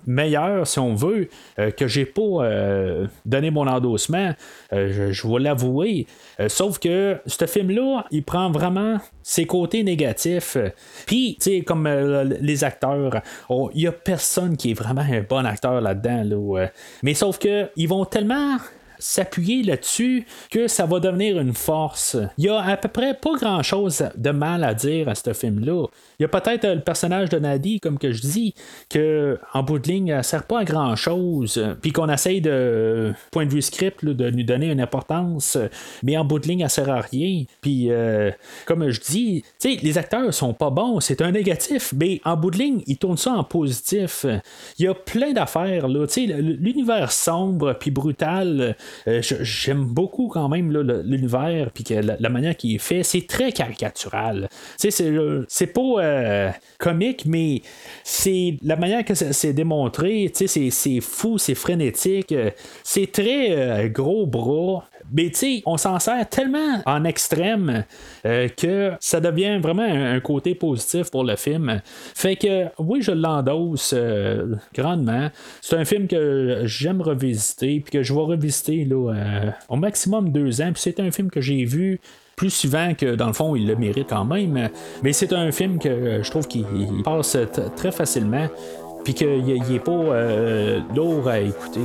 meilleurs, si on veut, que j'ai pas donné mon endossement, je vais l'avouer, sauf que ce film-là, il prend vraiment ses côtés négatifs, puis, tu sais, comme les acteurs, il n'y a personne qui est vraiment un bon acteur là-dedans. Mais sauf que ils vont tellement s'appuyer là-dessus que ça va devenir une force. Il y a à peu près pas grand-chose de mal à dire à ce film-là. Il y a peut-être le personnage de Nady, comme que je dis, que en bout de ligne, elle sert pas à grand-chose, puis qu'on essaye de point de vue script là, de lui donner une importance, mais en bout de ligne, elle sert à rien. Puis comme je dis, tu sais, les acteurs sont pas bons, c'est un négatif, mais en bout de ligne, ils tournent ça en positif. Il y a plein d'affaires là, tu sais, l'univers sombre puis brutal. J'aime beaucoup quand même là, l'univers, puis que la manière qu'il est fait, c'est très caricatural. C'est pas comique, mais c'est la manière que c'est démontré, c'est fou, c'est frénétique, c'est très gros bras. Mais tu sais, on s'en sert tellement en extrême que ça devient vraiment un côté positif pour le film. Fait que oui, je l'endosse grandement. C'est un film que j'aime revisiter, puis que je vais revisiter là, au maximum 2 ans. Puis c'est un film que j'ai vu plus souvent que, dans le fond, il le mérite quand même. Mais c'est un film que je trouve qu'il passe très facilement, puis qu'il n'est pas lourd à écouter.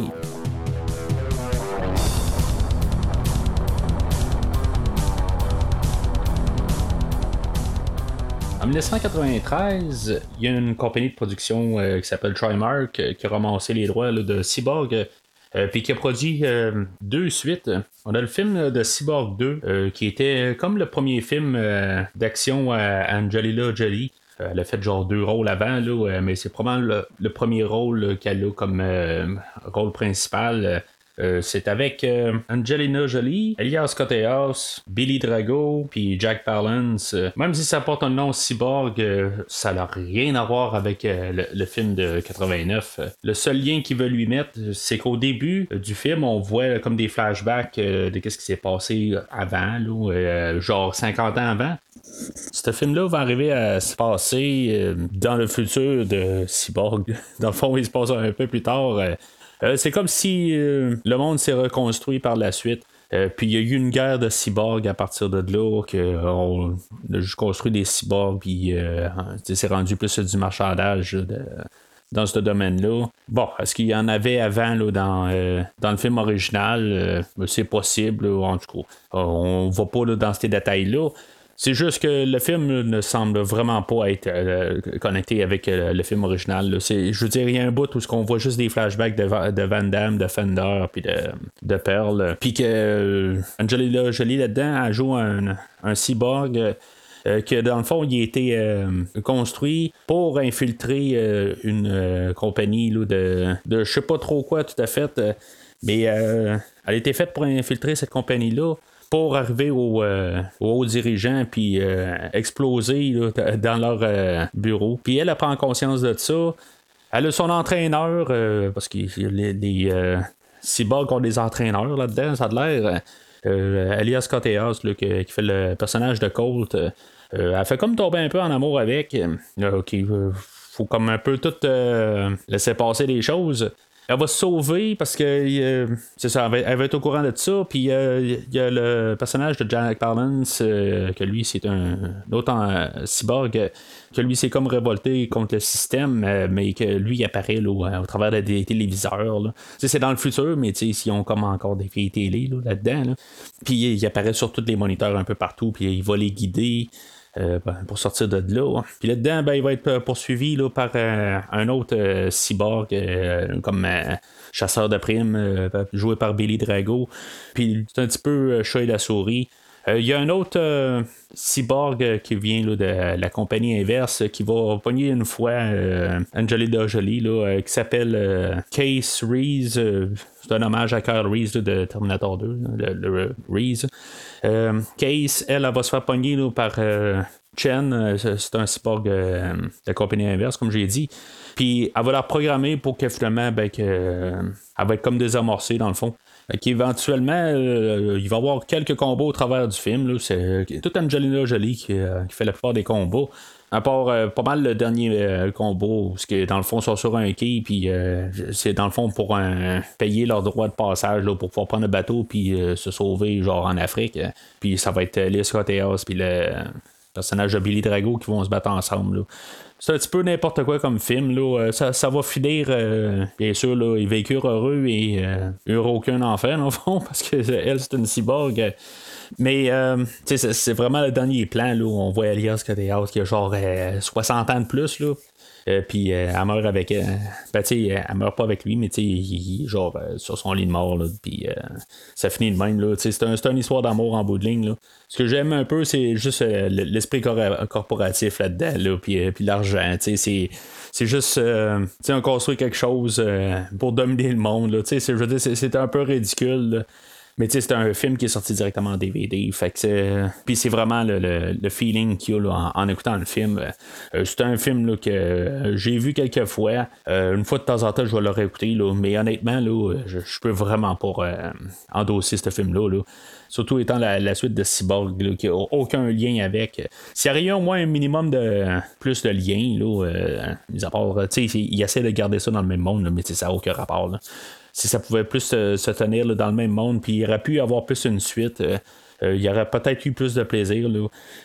En 1993, il y a une compagnie de production qui s'appelle Trimark qui a ramassé les droits là, de Cyborg, puis qui a produit 2 suites. On a le film là, de Cyborg 2 qui était comme le premier film d'action à Angelina Jolie. Elle a fait genre 2 rôles avant, là, mais c'est probablement le premier rôle là, qu'elle a comme rôle principal. C'est avec Angelina Jolie, Elias Koteas, Billy Drago, puis Jack Palance. Même si ça porte un nom Cyborg, ça n'a rien à voir avec le film de 89. Le seul lien qu'ils veulent lui mettre, c'est qu'au début du film, on voit comme des flashbacks de ce qui s'est passé avant, là, genre 50 ans avant. Ce film-là va arriver à se passer dans le futur de Cyborg. Dans le fond, il se passe un peu plus tard. C'est comme si le monde s'est reconstruit par la suite. Puis il y a eu une guerre de cyborgs à partir de là, qu'on a juste construit des cyborgs, puis c'est rendu plus du marchandage là, dans ce domaine-là. Bon, est-ce qu'il y en avait avant là, dans le film original? C'est possible, là, en tout cas. On ne va pas là, dans ces détails-là. C'est juste que le film ne semble vraiment pas être connecté avec le film original. Là. Je veux dire, il y a un bout où on voit juste des flashbacks de Van Damme, de Fender, puis de Pearl. Puis que Angelina Jolie, là-dedans, elle joue un cyborg... que dans le fond, il a été construit pour infiltrer une compagnie là, de je sais pas trop quoi tout à fait, mais elle a été faite pour infiltrer cette compagnie-là pour arriver aux hauts dirigeants puis exploser là, dans leur bureau. Puis elle prend conscience de ça. Elle a son entraîneur, parce que les cyborgs ont des entraîneurs là-dedans, ça a l'air. Elias Koteas, qui fait le personnage de Colt, elle fait comme tomber un peu en amour avec. Faut comme un peu tout laisser passer les choses. Elle va se sauver parce que c'est ça, elle va être au courant de ça. Puis il y a le personnage de Jack Palance, que lui c'est un autre cyborg, que lui s'est comme révolté contre le système, mais que lui il apparaît là, au travers des téléviseurs. Là. C'est dans le futur, mais ils ont comme encore des vieilles télé là-dedans. Là. Puis il apparaît sur tous les moniteurs un peu partout, puis il va les guider. Pour sortir de là. Hein. Puis là-dedans, il va être poursuivi par un autre cyborg comme chasseur de primes, joué par Billy Drago. Puis c'est un petit peu chat et la souris. Il y a un autre cyborg qui vient là, de la compagnie inverse, qui va pogner une fois Angelina Jolie, qui s'appelle Case Reese. C'est un hommage à Kyle Reese de Terminator 2, le Reese. Case, elle va se faire pogner par Chen, c'est un cyborg de la compagnie inverse, comme j'ai dit. Puis elle va la programmer pour que finalement, elle va être comme désamorcée dans le fond. Éventuellement, il va y avoir quelques combats au travers du film. Là. C'est toute Angelina Jolie qui fait la plupart des combats. À part pas mal le dernier combo, parce que dans le fond, ils sont sur un quai, puis c'est dans le fond pour payer leur droit de passage là, pour pouvoir prendre le bateau, puis se sauver, genre en Afrique. Puis ça va être Elias Koteas, puis le personnage de Billy Drago qui vont se battre ensemble. Là. C'est un petit peu n'importe quoi comme film. Là. Ça va finir, bien sûr, là, ils vécurent heureux et eurent aucun enfant, dans le fond, parce qu'elle, c'est une cyborg. Mais c'est vraiment le dernier plan là, où on voit Elias Koteas qui a genre 60 ans de plus là. Puis elle meurt avec elle meurt pas avec lui, mais il genre sur son lit de mort là, puis ça finit de même là. C'est une histoire d'amour en bout de ligne là. Ce que j'aime un peu, c'est juste l'esprit corporatif là-dedans là, puis l'argent, c'est juste on construit quelque chose pour dominer le monde là. C'est un peu ridicule là. Mais tu sais, c'est un film qui est sorti directement en DVD. Fait que puis c'est vraiment le feeling qu'il y a là, en écoutant le film. C'est un film là, que j'ai vu quelques fois. Une fois de temps en temps, je vais le réécouter. Là, mais honnêtement, là, je peux vraiment pas endosser ce film-là. Là. Surtout étant la suite de Cyborg là, qui n'a aucun lien avec. S'il y a au moins un minimum de plus de liens, là, mis à part, tu sais, il essaie de garder ça dans le même monde, là, mais ça n'a aucun rapport. Là. Si ça pouvait plus se tenir là, dans le même monde, puis il aurait pu avoir plus une suite, il aurait peut-être eu plus de plaisir.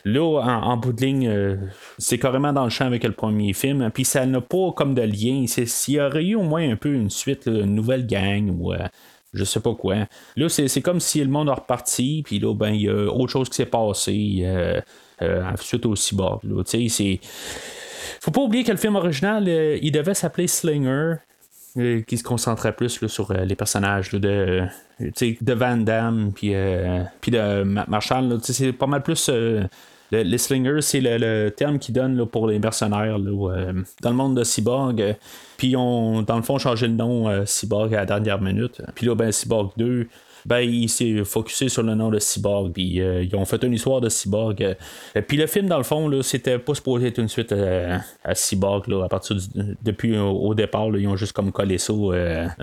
Là en bout de ligne, c'est carrément dans le champ avec le premier film, hein, puis ça n'a pas comme de lien. S'il y aurait eu au moins un peu une suite, là, une nouvelle gang ou je sais pas quoi. Là, c'est comme si le monde est reparti, puis là, il y a autre chose qui s'est passé suite au cyborg. Tu sais, faut pas oublier que le film original, il devait s'appeler Slinger. Qui se concentrait plus là, sur les personnages là, de Van Damme puis de Marshall là, c'est pas mal plus les slingers, c'est le terme qu'ils donnent là, pour les mercenaires là, où, dans le monde de Cyborg, puis ils ont dans le fond changé le nom Cyborg à la dernière minute, puis là Cyborg 2, il s'est focusé sur le nom de Cyborg, puis ils ont fait une histoire de Cyborg. Puis le film, dans le fond, là, c'était pas supposé être une suite à Cyborg. Là, à partir depuis au départ, là, ils ont juste comme collé ça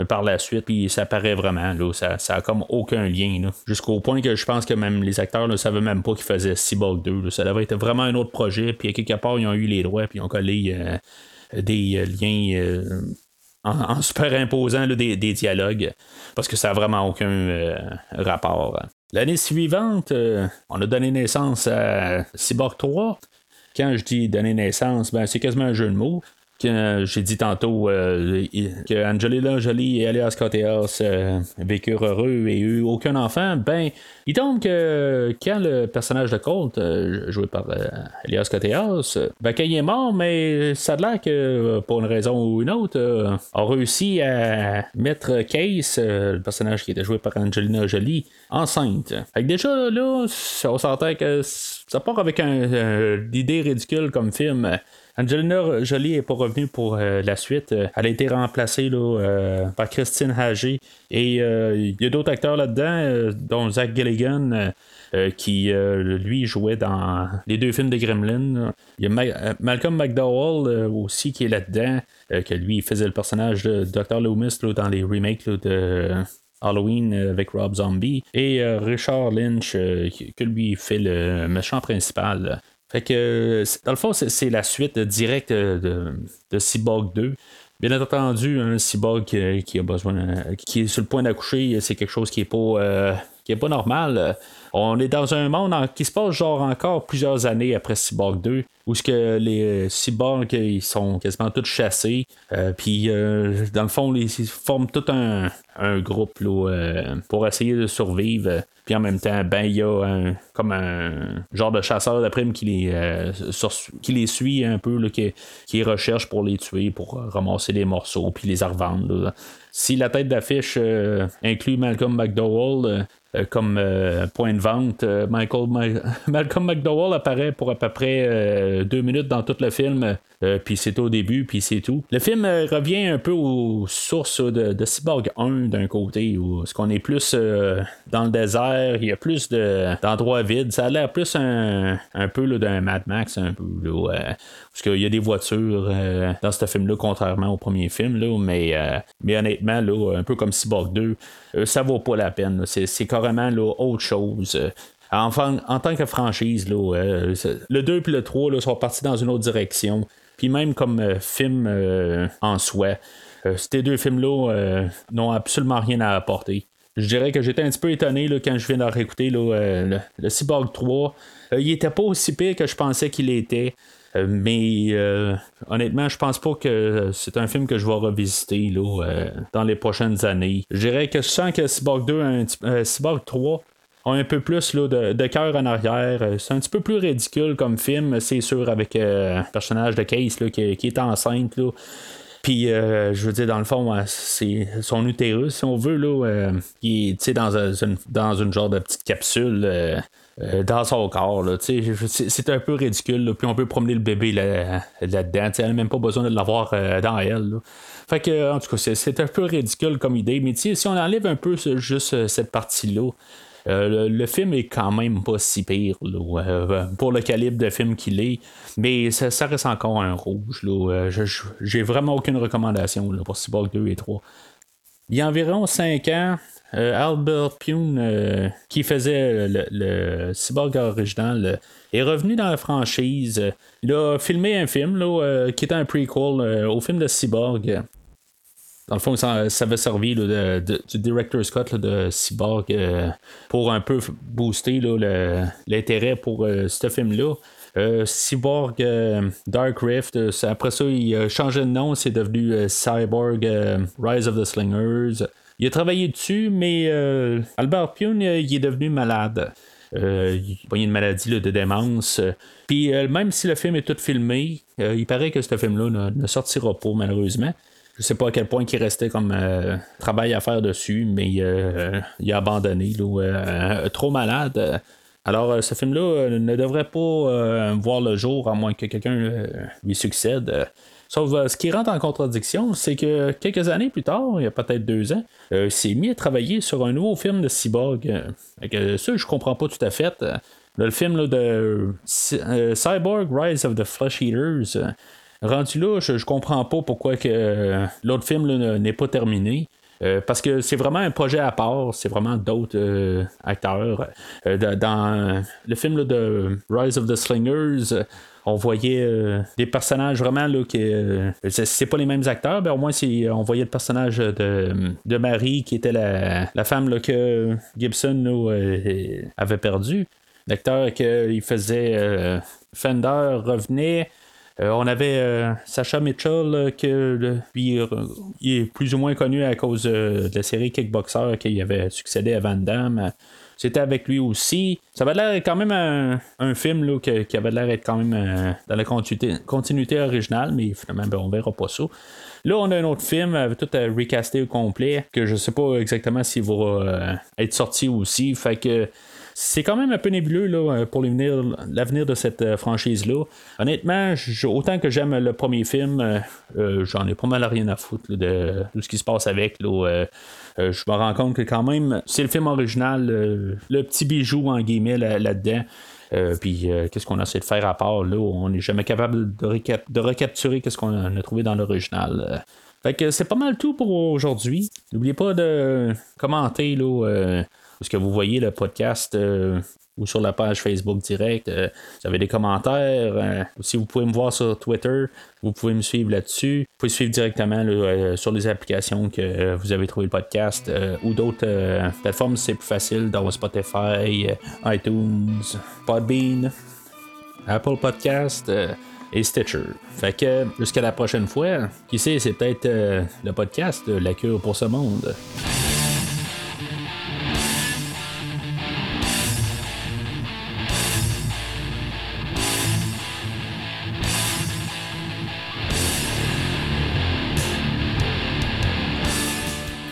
par la suite, puis ça paraît vraiment. Là, ça a comme aucun lien. Là. Jusqu'au point que je pense que même les acteurs ne savaient même pas qu'ils faisaient Cyborg 2. Là. Ça devait être vraiment un autre projet, puis à quelque part, ils ont eu les droits, puis ils ont collé des liens. En superimposant là, des dialogues, parce que ça n'a vraiment aucun rapport. L'année suivante, on a donné naissance à Cyborg 3. Quand je dis donner naissance, c'est quasiment un jeu de mots. J'ai dit tantôt que Angelina Jolie et Elias Koteas vécurent heureux et eu aucun enfant. Il tombe que quand le personnage de Colt, joué par Elias Koteas, quand il est mort, mais ça a l'air que pour une raison ou une autre, a réussi à mettre Case, le personnage qui était joué par Angelina Jolie, enceinte. Fait que déjà là, on s'entend que ça part avec l'idée ridicule comme film. Angelina Jolie n'est pas revenue pour la suite. Elle a été remplacée là, par Christine Hager. Et il y a d'autres acteurs là-dedans, dont Zach Galligan, qui lui jouait dans les deux films de Gremlins. Il y a Malcolm McDowell aussi qui est là-dedans, que lui faisait le personnage de Dr. Loomis là, dans les remakes là, de Halloween avec Rob Zombie. Et Richard Lynch, que lui fait le méchant principal là. Fait que, dans le fond, c'est la suite directe de Cyborg 2. Bien entendu, un cyborg qui a besoin, qui est sur le point d'accoucher, c'est quelque chose qui est pas normal. On est dans un monde qui se passe genre encore plusieurs années après Cyborg 2, où ce que les cyborgs ils sont quasiment tous chassés, puis dans le fond ils forment tout un groupe là, pour essayer de survivre. Puis en même temps, ben il y a comme un genre de chasseur de primes qui les suit un peu, là, qui recherche pour les tuer, pour ramasser les morceaux puis les revendre. Là. Si la tête d'affiche inclut Malcolm McDowell comme point de vente, Malcolm McDowell apparaît pour à peu près 2 minutes dans tout le film, puis c'est au début, puis c'est tout. Le film revient un peu aux sources de Cyborg 1 d'un côté, où ce qu'on est plus dans le désert, il y a plus d'endroits vides, ça a l'air plus un peu là, d'un Mad Max, un peu là, parce qu'il y a des voitures dans ce film-là, contrairement au premier film, là, mais honnêtement, là, un peu comme Cyborg 2, ça vaut pas la peine, là. C'est carrément là, autre chose. Enfin, en tant que franchise, là, le 2 et le 3 là, sont partis dans une autre direction. Puis même comme film en soi, ces deux films-là n'ont absolument rien à apporter. Je dirais que j'étais un petit peu étonné là, quand je viens de réécouter là, le Cyborg 3. Il était pas aussi pire que je pensais qu'il était. Mais honnêtement, je pense pas que c'est un film que je vais revisiter là, dans les prochaines années. Je dirais que je sens que Cyborg 2 Cyborg 3 a un peu plus là, de cœur en arrière. C'est un petit peu plus ridicule comme film, c'est sûr, avec le personnage de Case là, qui est enceinte là. Puis, je veux dire, dans le fond, c'est son utérus, si on veut, là, qui est dans une genre de petite capsule dans son corps. Là, c'est un peu ridicule. Là, puis on peut promener le bébé là-dedans. Elle n'a même pas besoin de l'avoir dans elle. Là. Fait que, en tout cas, c'est un peu ridicule comme idée. Mais si on enlève un peu juste cette partie-là, le film est quand même pas si pire là, pour le calibre de film qu'il est, mais ça reste encore un rouge. Là, j'ai vraiment aucune recommandation là, pour Cyborg 2 et 3. Il y a environ 5 ans, Albert Pyun, qui faisait le Cyborg original, est revenu dans la franchise. Il a filmé un film là, qui était un prequel au film de Cyborg. Dans le fond, ça avait servi là, du Director Scott là, de Cyborg pour un peu booster là, l'intérêt pour ce film-là. Cyborg Dark Rift, après ça, il a changé de nom, c'est devenu Cyborg Rise of the Slingers. Il a travaillé dessus, mais Albert Pyun, il est devenu malade. Il y a une maladie là, de démence. Puis même si le film est tout filmé, il paraît que ce film-là ne sortira pas, malheureusement. Je sais pas à quel point il restait comme travail à faire dessus, mais il a abandonné, là, trop malade. Alors, ce film-là ne devrait pas voir le jour, à moins que quelqu'un lui succède. Sauf ce qui rentre en contradiction, c'est que quelques années plus tard, il y a peut-être 2 ans, il s'est mis à travailler sur un nouveau film de Cyborg. Ça, je comprends pas tout à fait. Le film là, de Cyborg Rise of the Flesh Eaters. Rendu là, je comprends pas pourquoi que l'autre film là, n'est pas terminé. Parce que c'est vraiment un projet à part, c'est vraiment d'autres acteurs. Dans le film là, de Rise of the Slingers, on voyait des personnages vraiment là, qui c'est pas les mêmes acteurs, mais au moins on voyait le personnage de Mary qui était la femme là, que Gibson là, avait perdue. L'acteur qu'il faisait Fender revenait. On avait Sacha Mitchell, il est plus ou moins connu à cause de la série Kickboxer qui avait succédé à Van Damme. C'était avec lui aussi. Ça avait l'air quand même un film là, qui avait l'air d'être quand même dans la continuité originale, mais finalement, on verra pas ça. Là, on a un autre film, tout recasté au complet, que je sais pas exactement s'il va être sorti aussi. Fait que C'est quand même un peu nébuleux là, pour l'avenir de cette franchise-là. Honnêtement, autant que j'aime le premier film, j'en ai pas mal à rien à foutre là, de tout ce qui se passe avec. Là, je me rends compte que quand même, c'est le film original, le petit bijou en guillemets là-dedans. Puis qu'est-ce qu'on a essayé de faire à part là, on n'est jamais capable de recapturer ce qu'on a trouvé dans l'original. Fait que c'est pas mal tout pour aujourd'hui. N'oubliez pas de commenter là, ce que vous voyez le podcast ou sur la page Facebook direct. Vous avez des commentaires. Si vous pouvez me voir sur Twitter, vous pouvez me suivre là-dessus. Vous pouvez suivre directement là, sur les applications que vous avez trouvé le podcast ou d'autres plateformes. C'est plus facile dans Spotify, iTunes, Podbean, Apple Podcast et Stitcher. Fait que jusqu'à la prochaine fois, qui sait, c'est peut-être le podcast La Cure pour ce monde.